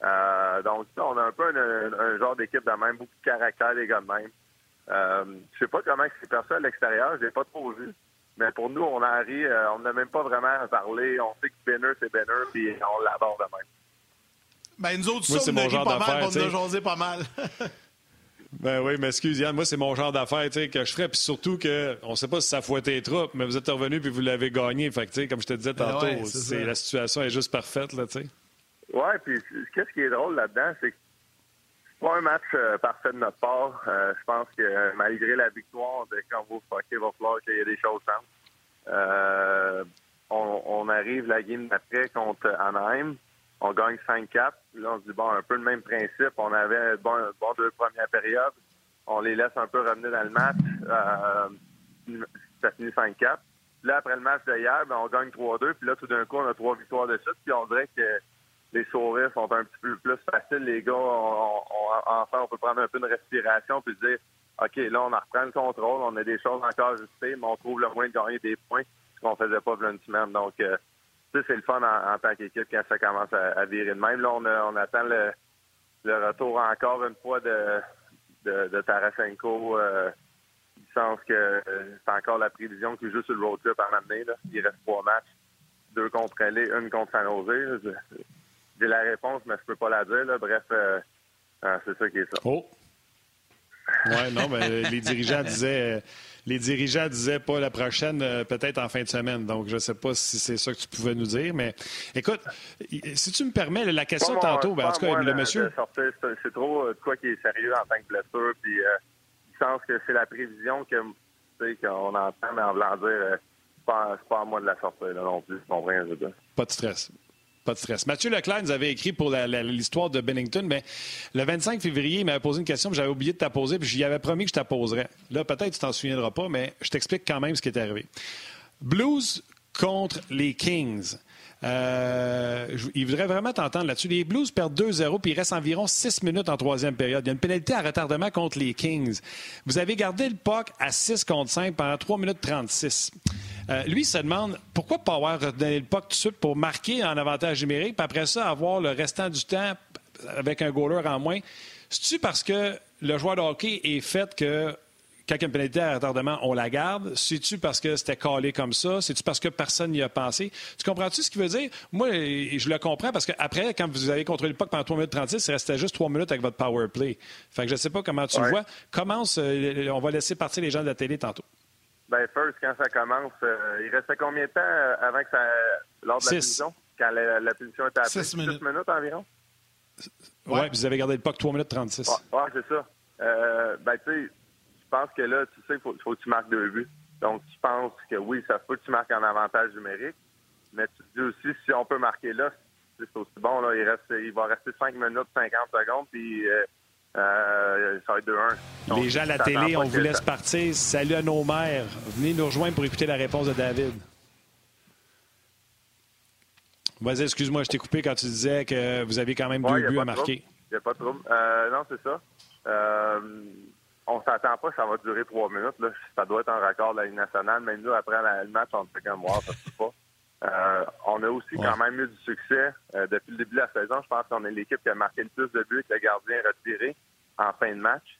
Euh, donc, on a un peu un, un, un genre d'équipe de même, beaucoup de caractère, les gars de même. Euh, je sais pas comment c'est perçu à l'extérieur, je l'ai pas trop vu. Mais pour nous, on en rit, euh, on n'a même pas vraiment parlé. On sait que Benner, c'est Benner, puis on l'aborde de même. Ben, nous autres, Moi, ça, on a ri pas mal, on a jasé pas mal. Ben oui, mais excuse, Yann, moi, c'est mon genre d'affaire que je ferais. Puis surtout que, on ne sait pas si ça fouettait les troupes, mais vous êtes revenu puis vous l'avez gagné. Fait que, comme je te disais tantôt, ouais, c'est c'est, la situation est juste parfaite. Oui, puis qu'est-ce qui est drôle là-dedans, c'est que c'est pas un match euh, parfait de notre part. Euh, je pense que euh, malgré la victoire, de, quand vous fuckez, il va falloir qu'il y ait des choses simples. Euh, on, on arrive la game d'après contre Anaheim. On gagne cinq quatre. Là, on se dit, bon, un peu le même principe. On avait bon, bon deux premières périodes. On les laisse un peu revenir dans le match. Euh, ça finit cinq quatre. Là, après le match d'hier, ben, on gagne trois deux. Puis là, tout d'un coup, on a trois victoires de suite. Puis on dirait que les sourires sont un petit peu plus faciles. Les gars, on, on, on, enfin, on peut prendre un peu une respiration puis dire, OK, là, on en reprend le contrôle. On a des choses encore ajustées, mais on trouve le moyen de gagner des points, ce qu'on faisait pas une semaine. Donc, euh, c'est le fun en, en tant qu'équipe quand ça commence à, à virer de même. Là, on, a, on attend le, le retour encore une fois de, de, de Tarasenko. Euh, du sens que c'est encore la prévision qu'il joue sur le road trip à m'amener. Il reste trois matchs. Deux contre L A, une contre San Jose. J'ai, j'ai la réponse, mais je peux pas la dire. Là. Bref, euh, euh, c'est ça qui est ça. Oh. Oui, non, mais les dirigeants disaient... Les dirigeants disaient pas la prochaine, peut-être en fin de semaine. Donc, je ne sais pas si c'est ça que tu pouvais nous dire. Mais écoute, si tu me permets, la question bon, tantôt, ben, en tout cas, le monsieur... Sortir, c'est, c'est trop de quoi qui est sérieux en tant que blessure. Puis, euh, je pense que c'est la prévision que, qu'on entend, mais en voulant dire, euh, c'est, pas, c'est pas à moi de la sortir là, non plus. Bon, rien, je pas de stress. Pas de stress. Mathieu Leclerc nous avait écrit pour la, la, l'histoire de Bennington, mais le vingt-cinq février, il m'avait posé une question que j'avais oublié de t'apposer, puis j'y avais promis que je t'apposerais. Là, peut-être que tu t'en souviendras pas, mais je t'explique quand même ce qui est arrivé. Blues contre les Kings. Euh, il voudrait vraiment t'entendre là-dessus. Les Blues perdent deux zéro, puis il reste environ six minutes en troisième période. Il y a une pénalité à retardement contre les Kings. Vous avez gardé le puck à six contre cinq pendant trois minutes trente-six. Euh, lui, il se demande pourquoi pas avoir redonné le puck tout de suite pour marquer en avantage numérique, puis après ça, avoir le restant du temps avec un goaler en moins. C'est-tu parce que le joueur de hockey est fait que quand il y a une pénalité à retardement, on la garde. C'est-tu parce que c'était calé comme ça? C'est-tu parce que personne n'y a pensé? Tu comprends-tu ce qu'il veut dire? Moi, je le comprends parce qu'après, quand vous avez contrôlé le puck pendant trois minutes trente-six, il restait juste trois minutes avec votre power play. Fait que je ne sais pas comment tu ouais. le vois. Commence, on va laisser partir les gens de la télé tantôt. Bien, first, quand ça commence, euh, il restait combien de temps avant que ça... lors de la Six. punition? Quand la, la punition était à six minutes. minutes environ? Oui, ouais, vous avez gardé le puck trois minutes trente-six. Oui, ouais, c'est ça. Euh, ben, tu sais... Je pense que là, tu sais, il faut, faut que tu marques deux buts. Donc, tu penses que oui, ça se peut que tu marques en avantage numérique, mais tu te dis aussi, si on peut marquer là, c'est aussi bon. Là, il, reste, il va rester cinq minutes, cinquante secondes, puis euh, euh, ça va être deux un. Donc, les gens à la télé, on vous laisse ça. partir. Salut à nos mères. Venez nous rejoindre pour écouter la réponse de David. Vas-y, excuse-moi, je t'ai coupé quand tu disais que vous aviez quand même ouais, deux buts à marquer. Il n'y a pas de trouble. Euh, non, c'est ça. Euh... On s'attend pas que ça va durer trois minutes. Là. Ça doit être un record de la Ligue nationale. Même nous, après la, le match, on ne fait qu'un mois, ça ne pas. Euh, on a aussi ouais. quand même eu du succès. Euh, depuis le début de la saison, je pense qu'on est l'équipe qui a marqué le plus de buts que le gardien retiré en fin de match.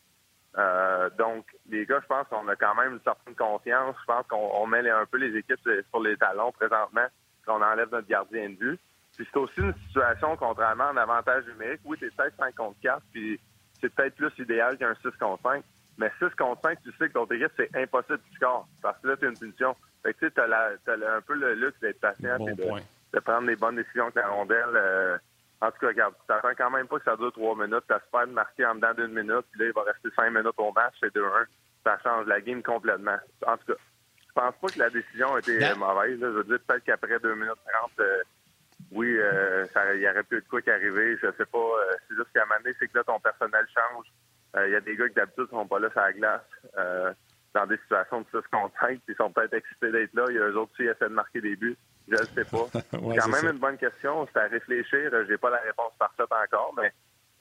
Euh, donc, les gars, je pense qu'on a quand même une certaine confiance. Je pense qu'on on met les, un peu les équipes sur les talons présentement. On enlève notre gardien de but. Puis c'est aussi une situation, contrairement en avantage numérique, oui, c'est peut-être cinq contre quatre, puis c'est peut-être plus idéal qu'un six contre cinq. Mais six contre cinq, tu sais que ton équipe, c'est impossible de score. Parce que là, tu as une punition. Fait que tu sais, tu as un peu le luxe d'être patient bon et de, de prendre les bonnes décisions avec la rondelle. Euh, en tout cas, regarde, tu t'attends quand même pas que ça dure trois minutes. Tu as super de marquer en dedans d'une minute. Puis là, il va rester cinq minutes au match. C'est deux un. Ça change la game complètement. En tout cas, je pense pas que la décision a été Bien. mauvaise. Là. Je veux dire, peut-être qu'après deux minutes trente, euh, oui, euh, ça, il y aurait plus de quoi qu'arriver. Je sais pas. Euh, c'est juste qu'à un moment donné, c'est que là, ton personnel change. Il euh, y a des gars qui d'habitude ne sont pas là sur la glace euh, dans des situations de six contre cinq. Ils sont peut-être excités d'être là. Il y a eux autres qui essaient de marquer des buts. Je ne sais pas. ouais, quand même ça. Une bonne question. C'est à réfléchir. Je n'ai pas la réponse parfaite encore, mais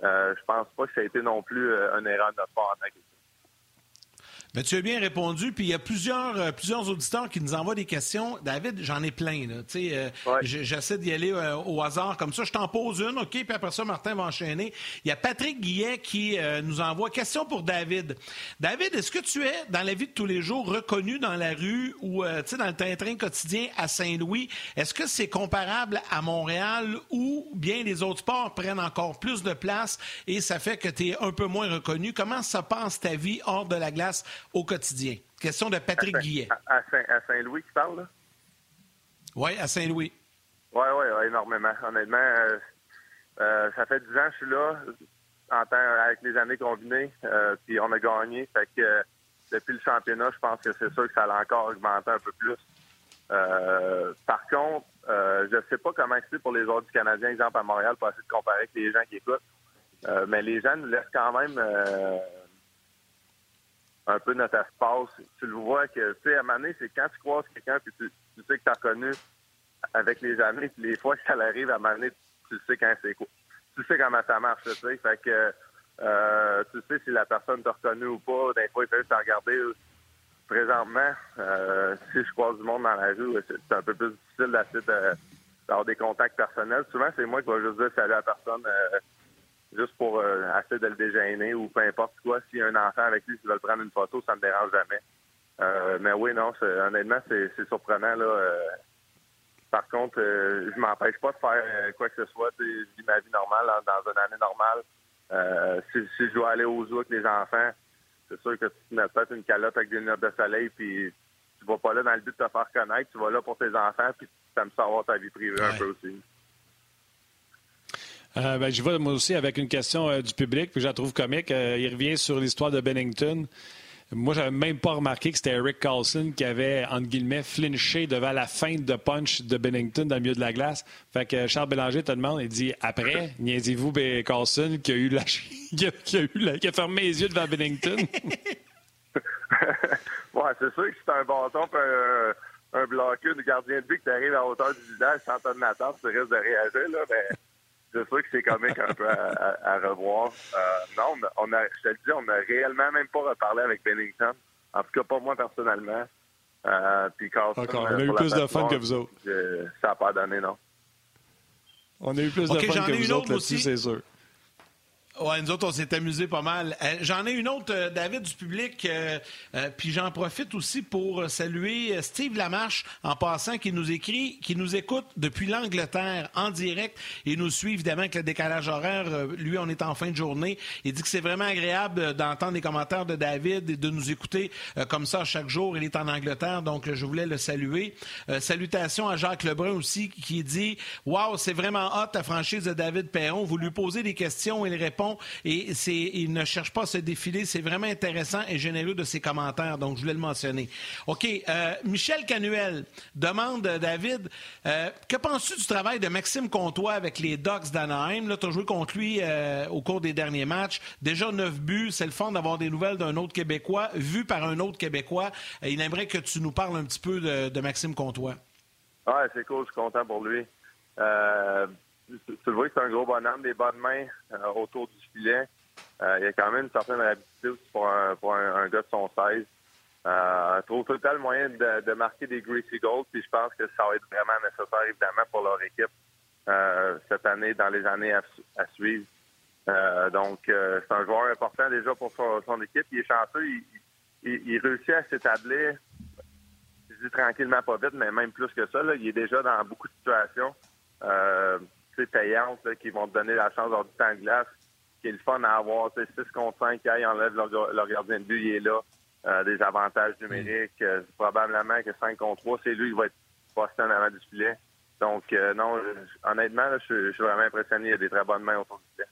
euh, je pense pas que ça a été non plus euh, une erreur de notre part en tant qu'équipe. Mais tu as bien répondu, puis il y a plusieurs, euh, plusieurs auditeurs qui nous envoient des questions. David, j'en ai plein, là. Tu sais, euh, ouais. J'essaie d'y aller euh, au hasard comme ça. Je t'en pose une, OK, puis après ça, Martin va enchaîner. Il y a Patrick Guillet qui euh, nous envoie question pour David. David, est-ce que tu es, dans la vie de tous les jours, reconnu dans la rue ou euh, tu sais, dans le train-train quotidien à Saint-Louis? Est-ce que c'est comparable à Montréal ou bien les autres sports prennent encore plus de place et ça fait que tu es un peu moins reconnu? Comment ça passe ta vie hors de la glace au quotidien? Question de Patrick à Saint, Guillet. À, à, Saint, à Saint-Louis, tu parles, là? Oui, à Saint-Louis. Oui, oui, ouais, énormément. Honnêtement, euh, euh, ça fait dix ans que je suis là, en temps, avec les années combinées, euh, puis on a gagné. Fait que euh, depuis le championnat, je pense que c'est sûr que ça l'a encore augmenté un peu plus. Euh, par contre, euh, je ne sais pas comment c'est pour les autres du Canadien, exemple à Montréal, pour essayer de comparer avec les gens qui écoutent. Euh, mais les gens nous laissent quand même... Euh, un peu notre espace. Tu le vois que, tu sais, à un moment donné, c'est quand tu croises quelqu'un puis tu, tu sais que t'as reconnu avec les années, puis les fois que ça l'arrive, à un moment donné, tu sais quand c'est quoi. Tu sais comment ça marche, tu sais. Fait que euh, tu sais si la personne t'a reconnu ou pas. Des fois, il faut juste la regarder. Présentement, euh, si je croise du monde dans la rue, c'est un peu plus difficile d'essayer de, d'avoir des contacts personnels. Souvent, c'est moi qui vais juste dire salut à la personne. Euh, juste pour euh, essayer de le dégêner ou peu importe quoi. S'il y a un enfant avec lui, s'il veut prendre une photo, ça ne me dérange jamais. Euh, mais oui, non, c'est, honnêtement, c'est, c'est surprenant, là. Euh, par contre, euh, je m'empêche pas de faire euh, quoi que ce soit. Je vis ma vie normale hein, dans une année normale. Euh, si, si je dois aller aux zoo avec les enfants, c'est sûr que tu te mets peut-être une calotte avec des lunettes de soleil, puis tu vas pas là dans le but de te faire connaître. Tu vas là pour tes enfants, puis ça me sort avoir ta vie privée ouais. un peu aussi. Euh, ben, j'y vais moi aussi avec une question euh, du public, puis je la trouve comique. Euh, il revient sur l'histoire de Bennington. Moi, j'avais même pas remarqué que c'était Eric Carlson qui avait, entre guillemets, flinché devant la feinte de punch de Bennington dans le milieu de la glace. Fait que Charles Bélanger te demande, il dit, après, niaisez-vous ben Carlson qui a eu la... qui a, qui a eu la... qui a fermé les yeux devant Bennington? Ouais, c'est sûr que c'est un bâton puis un... un bloqué, un gardien de but qui t'arrive à hauteur du visage sans t'en attendre, tu risques de réagir, là, mais... C'est sûr que c'est comique un peu à, à, à revoir. Euh, non, on a, je te le dis, on n'a réellement même pas reparlé avec Bennington. En tout cas, pas moi personnellement. Euh, puis Carlson, Encore, on a eu plus de fun que vous autres. Je, ça n'a pas donné, non. On a eu plus okay, de fun que vous autres là-dessus, c'est sûr. Ouais, nous autres, on s'est amusés pas mal. Euh, j'en ai une autre, euh, David, du public, euh, euh, puis j'en profite aussi pour saluer Steve Lamarche, en passant, qui nous écrit, qui nous écoute depuis l'Angleterre, en direct, et nous suit, évidemment, avec le décalage horaire. Euh, lui, on est en fin de journée. Il dit que c'est vraiment agréable d'entendre les commentaires de David et de nous écouter euh, comme ça chaque jour. Il est en Angleterre, donc je voulais le saluer. Euh, salutations à Jacques Lebrun aussi, qui dit « Wow, c'est vraiment hot, la franchise de David Perron. Vous lui posez des questions, il répond. » Et c'est, il ne cherche pas à se défiler. C'est vraiment intéressant et généreux de ses commentaires. Donc, je voulais le mentionner. OK. Euh, Michel Canuel demande, euh, David, euh, que penses-tu du travail de Maxime Comtois avec les Ducks d'Anaheim? Là, tu as joué contre lui euh, au cours des derniers matchs. Déjà neuf buts. C'est le fun d'avoir des nouvelles d'un autre Québécois, vu par un autre Québécois. Euh, il aimerait que tu nous parles un petit peu de, de Maxime Comtois. Ouais, c'est cool. Je suis content pour lui. Euh... Tu le vois, c'est un gros bonhomme, des bonnes mains euh, autour du filet. Euh, il y a quand même une certaine rapidité pour un, pour un, un gars de son size. Euh, je trouve tout le temps le moyen de, de marquer des Greasy Goals, puis je pense que ça va être vraiment nécessaire, évidemment, pour leur équipe euh, cette année, dans les années à, à suivre. Euh, donc, euh, c'est un joueur important déjà pour son, son équipe. Il est chanceux, il, il, il réussit à s'établir, je dis tranquillement pas vite, mais même plus que ça, là, il est déjà dans beaucoup de situations. Euh, payantes, là, qui vont te donner la chance d'avoir du temps de glace, qui est le fun à avoir. six contre cinq, ils enlèvent leur, leur gardien de but, il est là. Euh, des avantages numériques, euh, probablement que cinq contre trois, c'est lui qui va être posté en avant du filet. Donc, euh, non, je, honnêtement, je suis vraiment impressionné. Il y a des très bonnes mains autour du filet.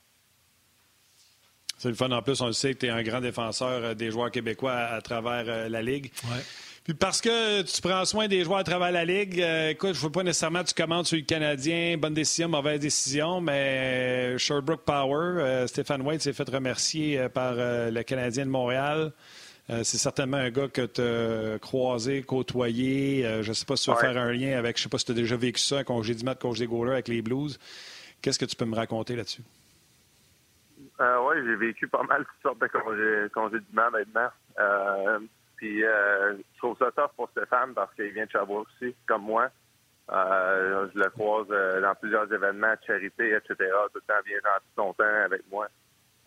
C'est le fun. En plus, on le sait que tu es un grand défenseur des joueurs québécois à, à travers euh, la Ligue. Ouais. Puis parce que tu prends soin des joueurs à travers la Ligue, euh, écoute, je veux pas nécessairement que tu commandes sur le Canadien, bonne décision, mauvaise décision, mais Sherbrooke Power, euh, Stéphane White s'est fait remercier euh, par euh, le Canadien de Montréal. Euh, c'est certainement un gars que tu as croisé, côtoyé. Euh, je ne sais pas si tu vas ouais. faire un lien avec, je sais pas si tu as déjà vécu ça, un congédiement de coach des goalers avec les Blues. Qu'est-ce que tu peux me raconter là-dessus? Euh, oui, j'ai vécu pas mal toutes sortes de congé, congédiements maintenant. Euh, puis euh, je trouve ça tough pour Stéphane parce qu'il vient de Sherbrooke aussi, comme moi. Euh, je le croise euh, dans plusieurs événements de charité, et cetera. Tout le temps, il vient remplir son temps avec moi.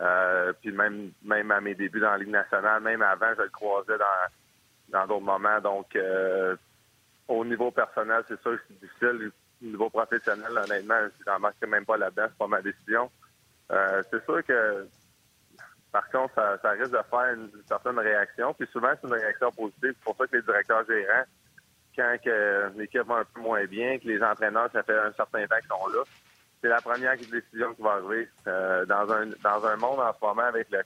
Euh, puis même même à mes débuts dans la Ligue nationale, même avant, je le croisais dans dans d'autres moments. Donc, euh, au niveau personnel, c'est sûr que c'est difficile. Au niveau professionnel, honnêtement, je n'en marque même pas là-dedans. C'est pas ma décision. Euh, c'est sûr que, par contre, ça, ça risque de faire une, une certaine réaction. Puis souvent, c'est une réaction positive. C'est pour ça que les directeurs gérants, quand que l'équipe va un peu moins bien, que les entraîneurs, ça fait un certain temps qu'ils sont là, c'est la première décision qui va arriver. Euh, dans un dans un monde en ce moment avec, le,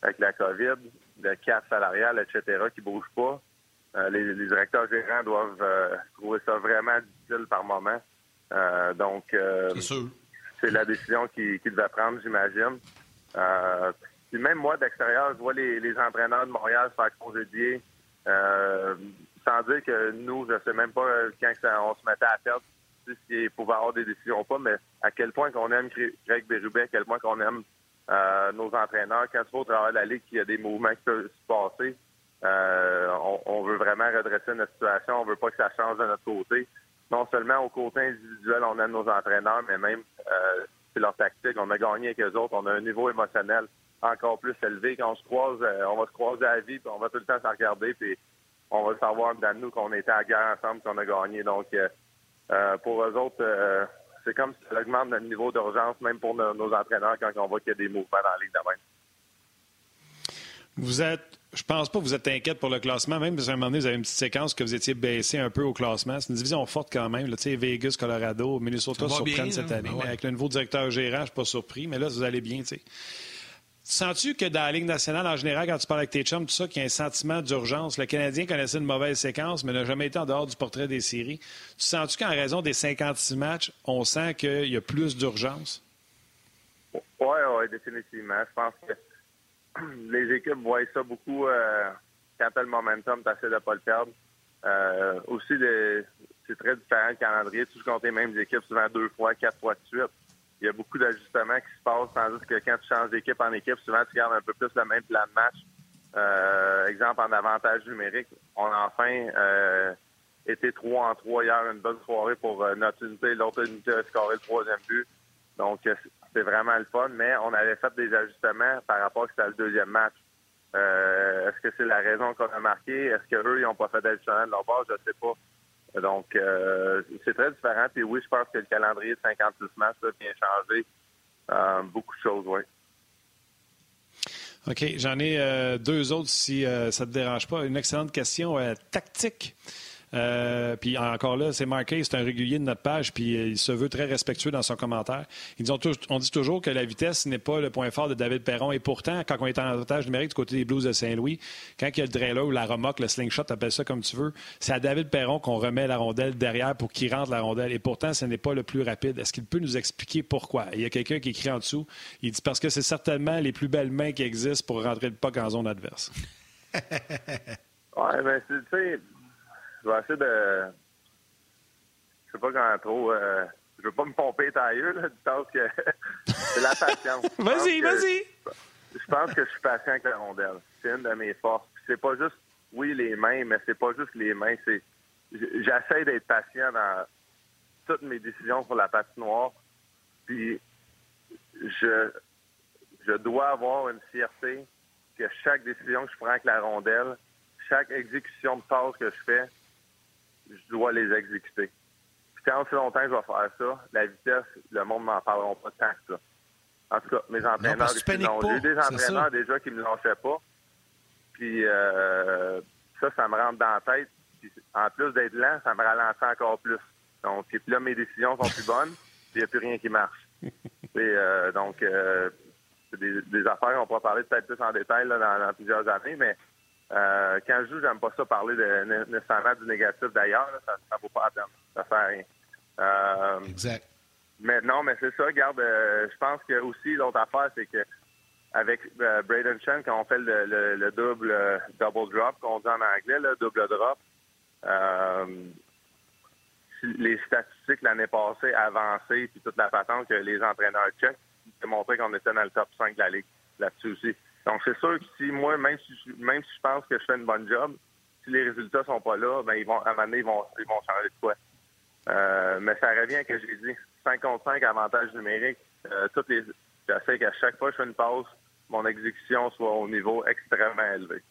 avec la COVID, le cap salarial, et cetera, qui ne bouge pas, euh, les, les directeurs gérants doivent euh, trouver ça vraiment difficile par moment. Euh, donc, euh, c'est sûr. C'est la décision qu'ils qui devaient prendre, j'imagine. Euh, puis même moi, d'extérieur, je vois les, les entraîneurs de Montréal se faire congédier. Euh, sans dire que nous, je ne sais même pas quand ça, on se mettait à perdre, s'il pouvait avoir des décisions ou pas, mais à quel point qu'on aime Craig Berube, à quel point qu'on aime euh, nos entraîneurs. Quand tu vas au travers de la Ligue, qu'il y a des mouvements qui peuvent se passer, euh, on, on veut vraiment redresser notre situation. On ne veut pas que ça change de notre côté. Non seulement au côté individuel, on aime nos entraîneurs, mais même euh, c'est leur tactique. On a gagné avec eux autres. On a un niveau émotionnel encore plus élevé. Quand on se croise, euh, on va se croiser à la vie, puis on va tout le temps se regarder, puis on va savoir dans nous qu'on était à la guerre ensemble, qu'on a gagné. Donc, euh, euh, pour eux autres, euh, c'est comme si ça augmente notre niveau d'urgence, même pour nos, nos entraîneurs, quand on voit qu'il y a des mouvements dans la ligue de même. Vous êtes, je pense pas que vous êtes inquiète pour le classement, même si à un moment donné, vous avez une petite séquence que vous étiez baissé un peu au classement. C'est une division forte quand même. Là, tu sais, Vegas, Colorado, Minnesota surprennent cette année. Ouais. Mais avec le nouveau directeur gérant, je suis pas surpris. Mais là, vous allez bien, tu sais. Sens-tu que dans la Ligue nationale, en général, quand tu parles avec tes chums, tout ça, qu'il y a un sentiment d'urgence? Le Canadien connaissait une mauvaise séquence, mais n'a jamais été en dehors du portrait des séries. Tu sens-tu qu'en raison des cinquante-six matchs, on sent qu'il y a plus d'urgence? Oui, oui, définitivement. Je pense que les équipes voient ça beaucoup euh, quand tu as le momentum, tu essaies de ne pas le perdre. Euh, aussi, le, c'est très différent le calendrier. Tu comptes les mêmes équipes souvent deux fois, quatre fois de suite. Il y a beaucoup d'ajustements qui se passent, tandis que quand tu changes d'équipe en équipe, souvent tu gardes un peu plus le même plan de match. Euh, exemple, en avantage numérique, on a enfin euh, été trois en trois hier, une bonne soirée pour euh, notre unité. L'autre unité a scoré le troisième but. Donc, c'est vraiment le fun, mais on avait fait des ajustements par rapport à ce que c'était le deuxième match. Euh, est-ce que c'est la raison qu'on a marqué? Est-ce qu'eux, ils n'ont pas fait d'ajustement de leur base? Je ne sais pas. Donc, euh, c'est très différent. Puis oui, je pense que le calendrier de cinquante-six matchs là, vient changer euh, beaucoup de choses, oui. OK. J'en ai euh, deux autres, si euh, ça ne te dérange pas. Une excellente question euh, tactique. Euh, puis encore là, c'est marqué, c'est un régulier de notre page, puis euh, il se veut très respectueux dans son commentaire. Ils disent, on, t- on dit toujours que la vitesse n'est pas le point fort de David Perron, et pourtant, quand on est en avantage numérique du côté des Blues de Saint-Louis, quand il y a le trailer ou la remorque, le slingshot, appelle ça comme tu veux, c'est à David Perron qu'on remet la rondelle derrière pour qu'il rentre la rondelle, et pourtant, ce n'est pas le plus rapide. Est-ce qu'il peut nous expliquer pourquoi? Il y a quelqu'un qui écrit en dessous, il dit, parce que c'est certainement les plus belles mains qui existent pour rentrer le puck en zone adverse. Ouais, ben, tu sais... Je vais essayer de. Je sais pas quand trop. Euh... Je veux pas me pomper tailleux, là, du temps que. C'est la patience. Vas-y, que... vas-y! Je pense que je suis patient avec la rondelle. C'est une de mes forces. C'est pas juste, oui, les mains, mais c'est pas juste les mains. C'est... J'essaie d'être patient dans toutes mes décisions sur la patinoire. Puis, je. Je dois avoir une fierté que chaque décision que je prends avec la rondelle, chaque exécution de passe que je fais, je dois les exécuter. Puis quand c'est longtemps que je vais faire ça, la vitesse, le monde m'en parlera pas tant que ça. En tout cas, mes entraîneurs, non, pas, j'ai eu des entraîneurs déjà qui me lâchaient pas. Puis euh, ça, ça me rentre dans la tête. Puis en plus d'être lent, ça me ralentit encore plus. Donc, puis là, mes décisions sont plus bonnes. Puis il n'y a plus rien qui marche. Et euh, donc, euh, c'est des, des affaires qu'on pourra parler peut-être plus en détail là, dans, dans plusieurs années, mais. Euh, quand je joue, j'aime pas ça parler de, nécessairement du négatif d'ailleurs. Là, ça ne vaut pas la peine. Ça sert à rien. Euh, exact. Mais non, mais c'est ça. Regarde, euh, je pense que aussi, l'autre affaire, c'est que avec euh, Brayden Schenn, quand on fait le, le, le double euh, double drop, qu'on dit en anglais, le double drop, euh, les statistiques l'année passée avancées, puis toute la patente que les entraîneurs check, démontraient qu'on était dans le top cinq de la Ligue là-dessus aussi. Donc, c'est sûr que si moi, même si, même si je pense que je fais une bonne job, si les résultats sont pas là, ben ils vont, à un moment donné, ils vont, ils vont changer de quoi. Euh, mais ça revient à ce que j'ai dit. cinq contre cinq, avantage numérique. Euh, toutes les, j'essaie qu'à chaque fois que je fais une passe, mon exécution soit au niveau extrêmement élevé.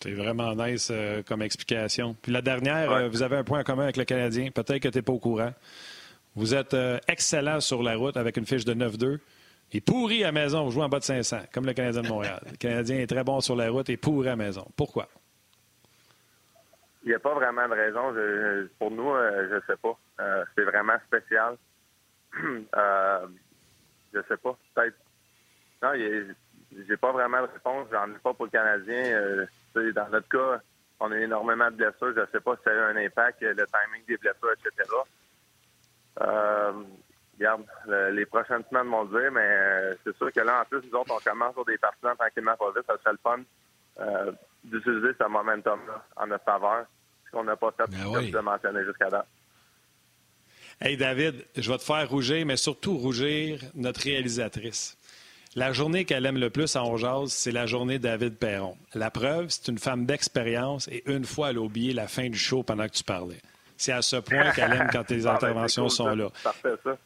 C'est vraiment nice euh, comme explication. Puis la dernière, ouais. euh, vous avez un point en commun avec le Canadien. Peut-être que tu n'es pas au courant. Vous êtes euh, excellent sur la route avec une fiche de neuf deux. Et pourri à maison, vous jouez en bas de cinq cents, comme le Canadien de Montréal. Le Canadien est très bon sur la route et pourri à maison. Pourquoi? Il n'y a pas vraiment de raison. Je, je, pour nous, euh, je ne sais pas. Euh, c'est vraiment spécial. euh, je ne sais pas. Peut-être. Non, j'ai pas vraiment de réponse. J'en ai pas pour le Canadien. Euh, dans notre cas, on a énormément de blessures. Je ne sais pas si ça a eu un impact, le timing des blessures, et cetera. Euh, Regarde, les prochaines semaines vont dire, mais c'est sûr que là, en plus, nous autres, on commence sur des partisans tranquillement pas vite. Ça serait le fun euh, d'utiliser ce momentum-là en notre faveur, ce qu'on n'a pas fait ben oui. de mentionner jusqu'à date. Hey, David, je vais te faire rougir, mais surtout rougir notre réalisatrice. La journée qu'elle aime le plus à On Jase, c'est la journée David Perron. La preuve, c'est une femme d'expérience et une fois, elle a oublié la fin du show pendant que tu parlais. C'est à ce point qu'elle aime quand tes ah, interventions ben cool, sont ça. Là. Parfait, ça.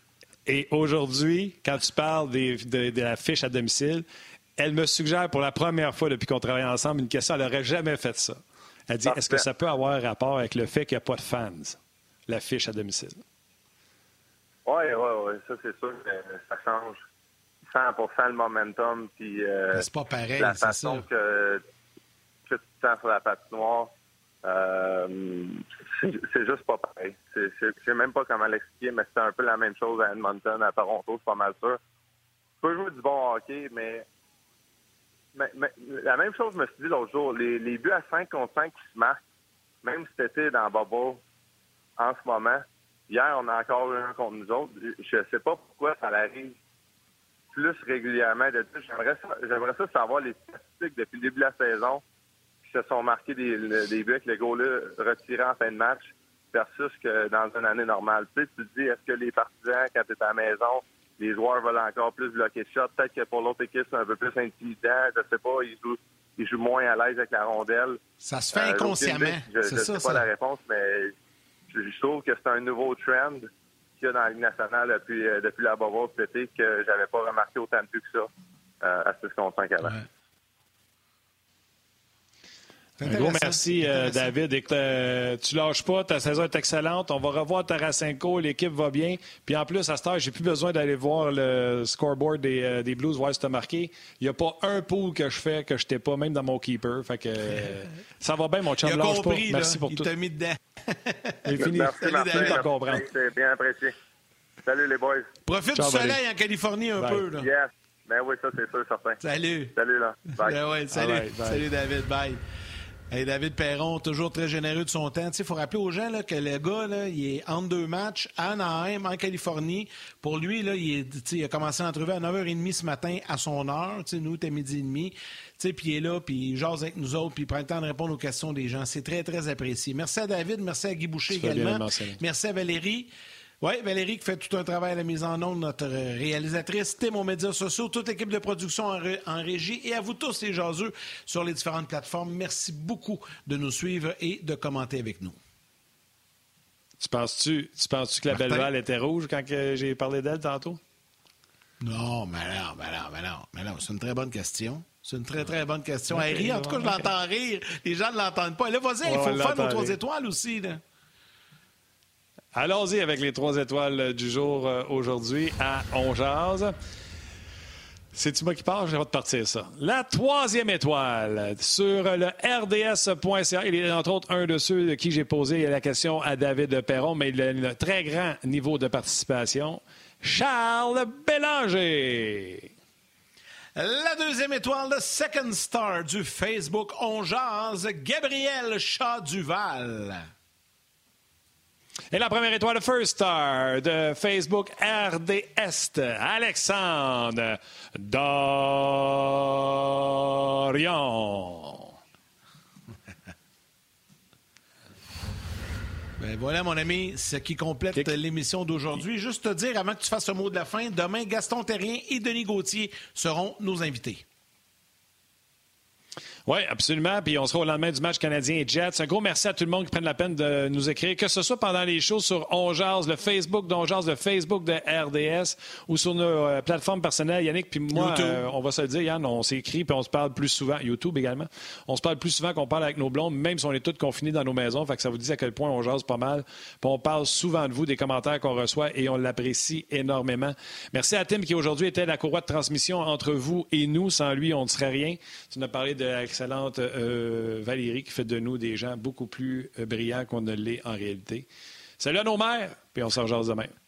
Et aujourd'hui, quand tu parles des, de, de la fiche à domicile, elle me suggère pour la première fois depuis qu'on travaille ensemble une question. Elle n'aurait jamais fait ça. Elle dit, est-ce que ça peut avoir un rapport avec le fait qu'il n'y a pas de fans, la fiche à domicile? Oui, oui, oui. Ça, c'est sûr que ça change cent pour cent le momentum. Puis, euh, c'est pas pareil, la façon c'est ça. Que, que tu te sens sur la patinoire, euh, c'est, c'est juste pas pareil. Je sais même pas comment l'expliquer, mais c'est un peu la même chose à Edmonton, à Toronto, c'est pas mal sûr. Tu peux jouer du bon hockey, mais, mais, mais la même chose, je me suis dit l'autre jour, les, les buts à cinq contre cinq qui se marquent, même si t'étais dans Bobo en ce moment, hier, on a encore eu un contre nous autres. Je sais pas pourquoi ça arrive plus régulièrement. De dire, j'aimerais ça, j'aimerais ça savoir les statistiques depuis le début de la saison qui se sont marqués des, des buts avec le goal-là retiré en fin de match versus que dans une année normale. Tu sais, tu te dis, est-ce que les partisans, quand tu es à la maison, les joueurs veulent encore plus bloquer de shot? Peut-être que pour l'autre équipe, c'est un peu plus intimidant. Je sais pas, ils jouent, ils jouent moins à l'aise avec la rondelle. Ça se fait euh, inconsciemment. Début, je ne sais pas ça. La réponse, mais je, je trouve que c'est un nouveau trend qu'il y a dans la Ligue nationale depuis, euh, depuis la Beauvoir cet été que j'avais pas remarqué autant de plus que ça euh, à ce qu'on sent qu'avant. Ouais. Un gros merci, euh, David. Et, euh, tu lâches pas, ta saison est excellente. On va revoir Tarasenko, l'équipe va bien. Puis en plus, à cette heure, j'ai plus besoin d'aller voir le scoreboard des, euh, des Blues, voir si tu as marqué. Il n'y a pas un pool que je fais que je t'ai pas, même dans mon keeper. Fait que euh, ça va bien, mon chum, lâche pas. Merci là, pour il tout. Il t'a mis dedans. Il est fini. Merci, Martin. C'est bien apprécié. Salut, les boys. Profite Ciao, du soleil allez. En Californie un Bye. Peu. Là. Yes. Ben oui, ça, c'est sûr, certain. Salut. Salut, là. Bye. Ben ouais, salut. Right, bye. Salut, David. Bye. Hey, David Perron, toujours très généreux de son temps. Il faut rappeler aux gens là, que le gars, là, il est entre deux matchs à Anaheim, en Californie. Pour lui, là, il, est, il a commencé l'entrevue à neuf heures trente ce matin à son heure. T'sais, nous, t'es midi et demi. Puis il est là, puis il jase avec nous autres, puis il prend le temps de répondre aux questions des gens. C'est très, très apprécié. Merci à David, merci à Guy Boucher également. Bien, merci à Valérie. Oui, Valérie qui fait tout un travail à la mise en onde, notre réalisatrice, Tim aux médias sociaux, toute l'équipe de production en, ré, en régie et à vous tous les jaseux sur les différentes plateformes. Merci beaucoup de nous suivre et de commenter avec nous. Tu penses-tu, tu penses-tu que la Belleval était rouge quand que j'ai parlé d'elle tantôt? Non, mais non, mais non, mais non, mais non, c'est une très bonne question. C'est une très, très bonne question. Okay, elle rit, en tout cas, je l'entends rire. Les gens ne l'entendent pas. Là, vas-y, il faut le faire nos trois étoiles aussi, là. Allons-y avec les trois étoiles du jour euh, aujourd'hui à On Jase. C'est-tu moi qui parle? J'ai hâte de partir ça. La troisième étoile sur le R D S point C A. Il est entre autres un de ceux de qui j'ai posé la question à David Perron, mais il a un très grand niveau de participation. Charles Bélanger. La deuxième étoile, le second star du Facebook On Jase, Gabriel Chat-Duval. Et la première étoile, First Star de Facebook R D S, Alexandre Dorion. Ben voilà, mon ami, ce qui complète Kick. L'émission d'aujourd'hui. Juste te dire, avant que tu fasses le mot de la fin, demain, Gaston Thérien et Denis Gauthier seront nos invités. Oui, absolument. Puis on sera au lendemain du match canadien et Jets. Un gros merci à tout le monde qui prenne la peine de nous écrire, que ce soit pendant les shows sur On Jase, le Facebook d'On Jase, le Facebook de R D S ou sur nos euh, plateformes personnelles. Yannick, puis moi, euh, on va se le dire, Yann, on s'écrit puis on se parle plus souvent. YouTube également. On se parle plus souvent qu'on parle avec nos blondes, même si on est tous confinés dans nos maisons. Fait que ça vous dit à quel point on jase pas mal. Puis on parle souvent de vous, des commentaires qu'on reçoit et on l'apprécie énormément. Merci à Tim qui aujourd'hui était la courroie de transmission entre vous et nous. Sans lui, on ne serait rien. Tu nous as parlé de l'excellente euh, Valérie qui fait de nous des gens beaucoup plus brillants qu'on ne l'est en réalité. Salut à nos mères, puis on se rejase demain.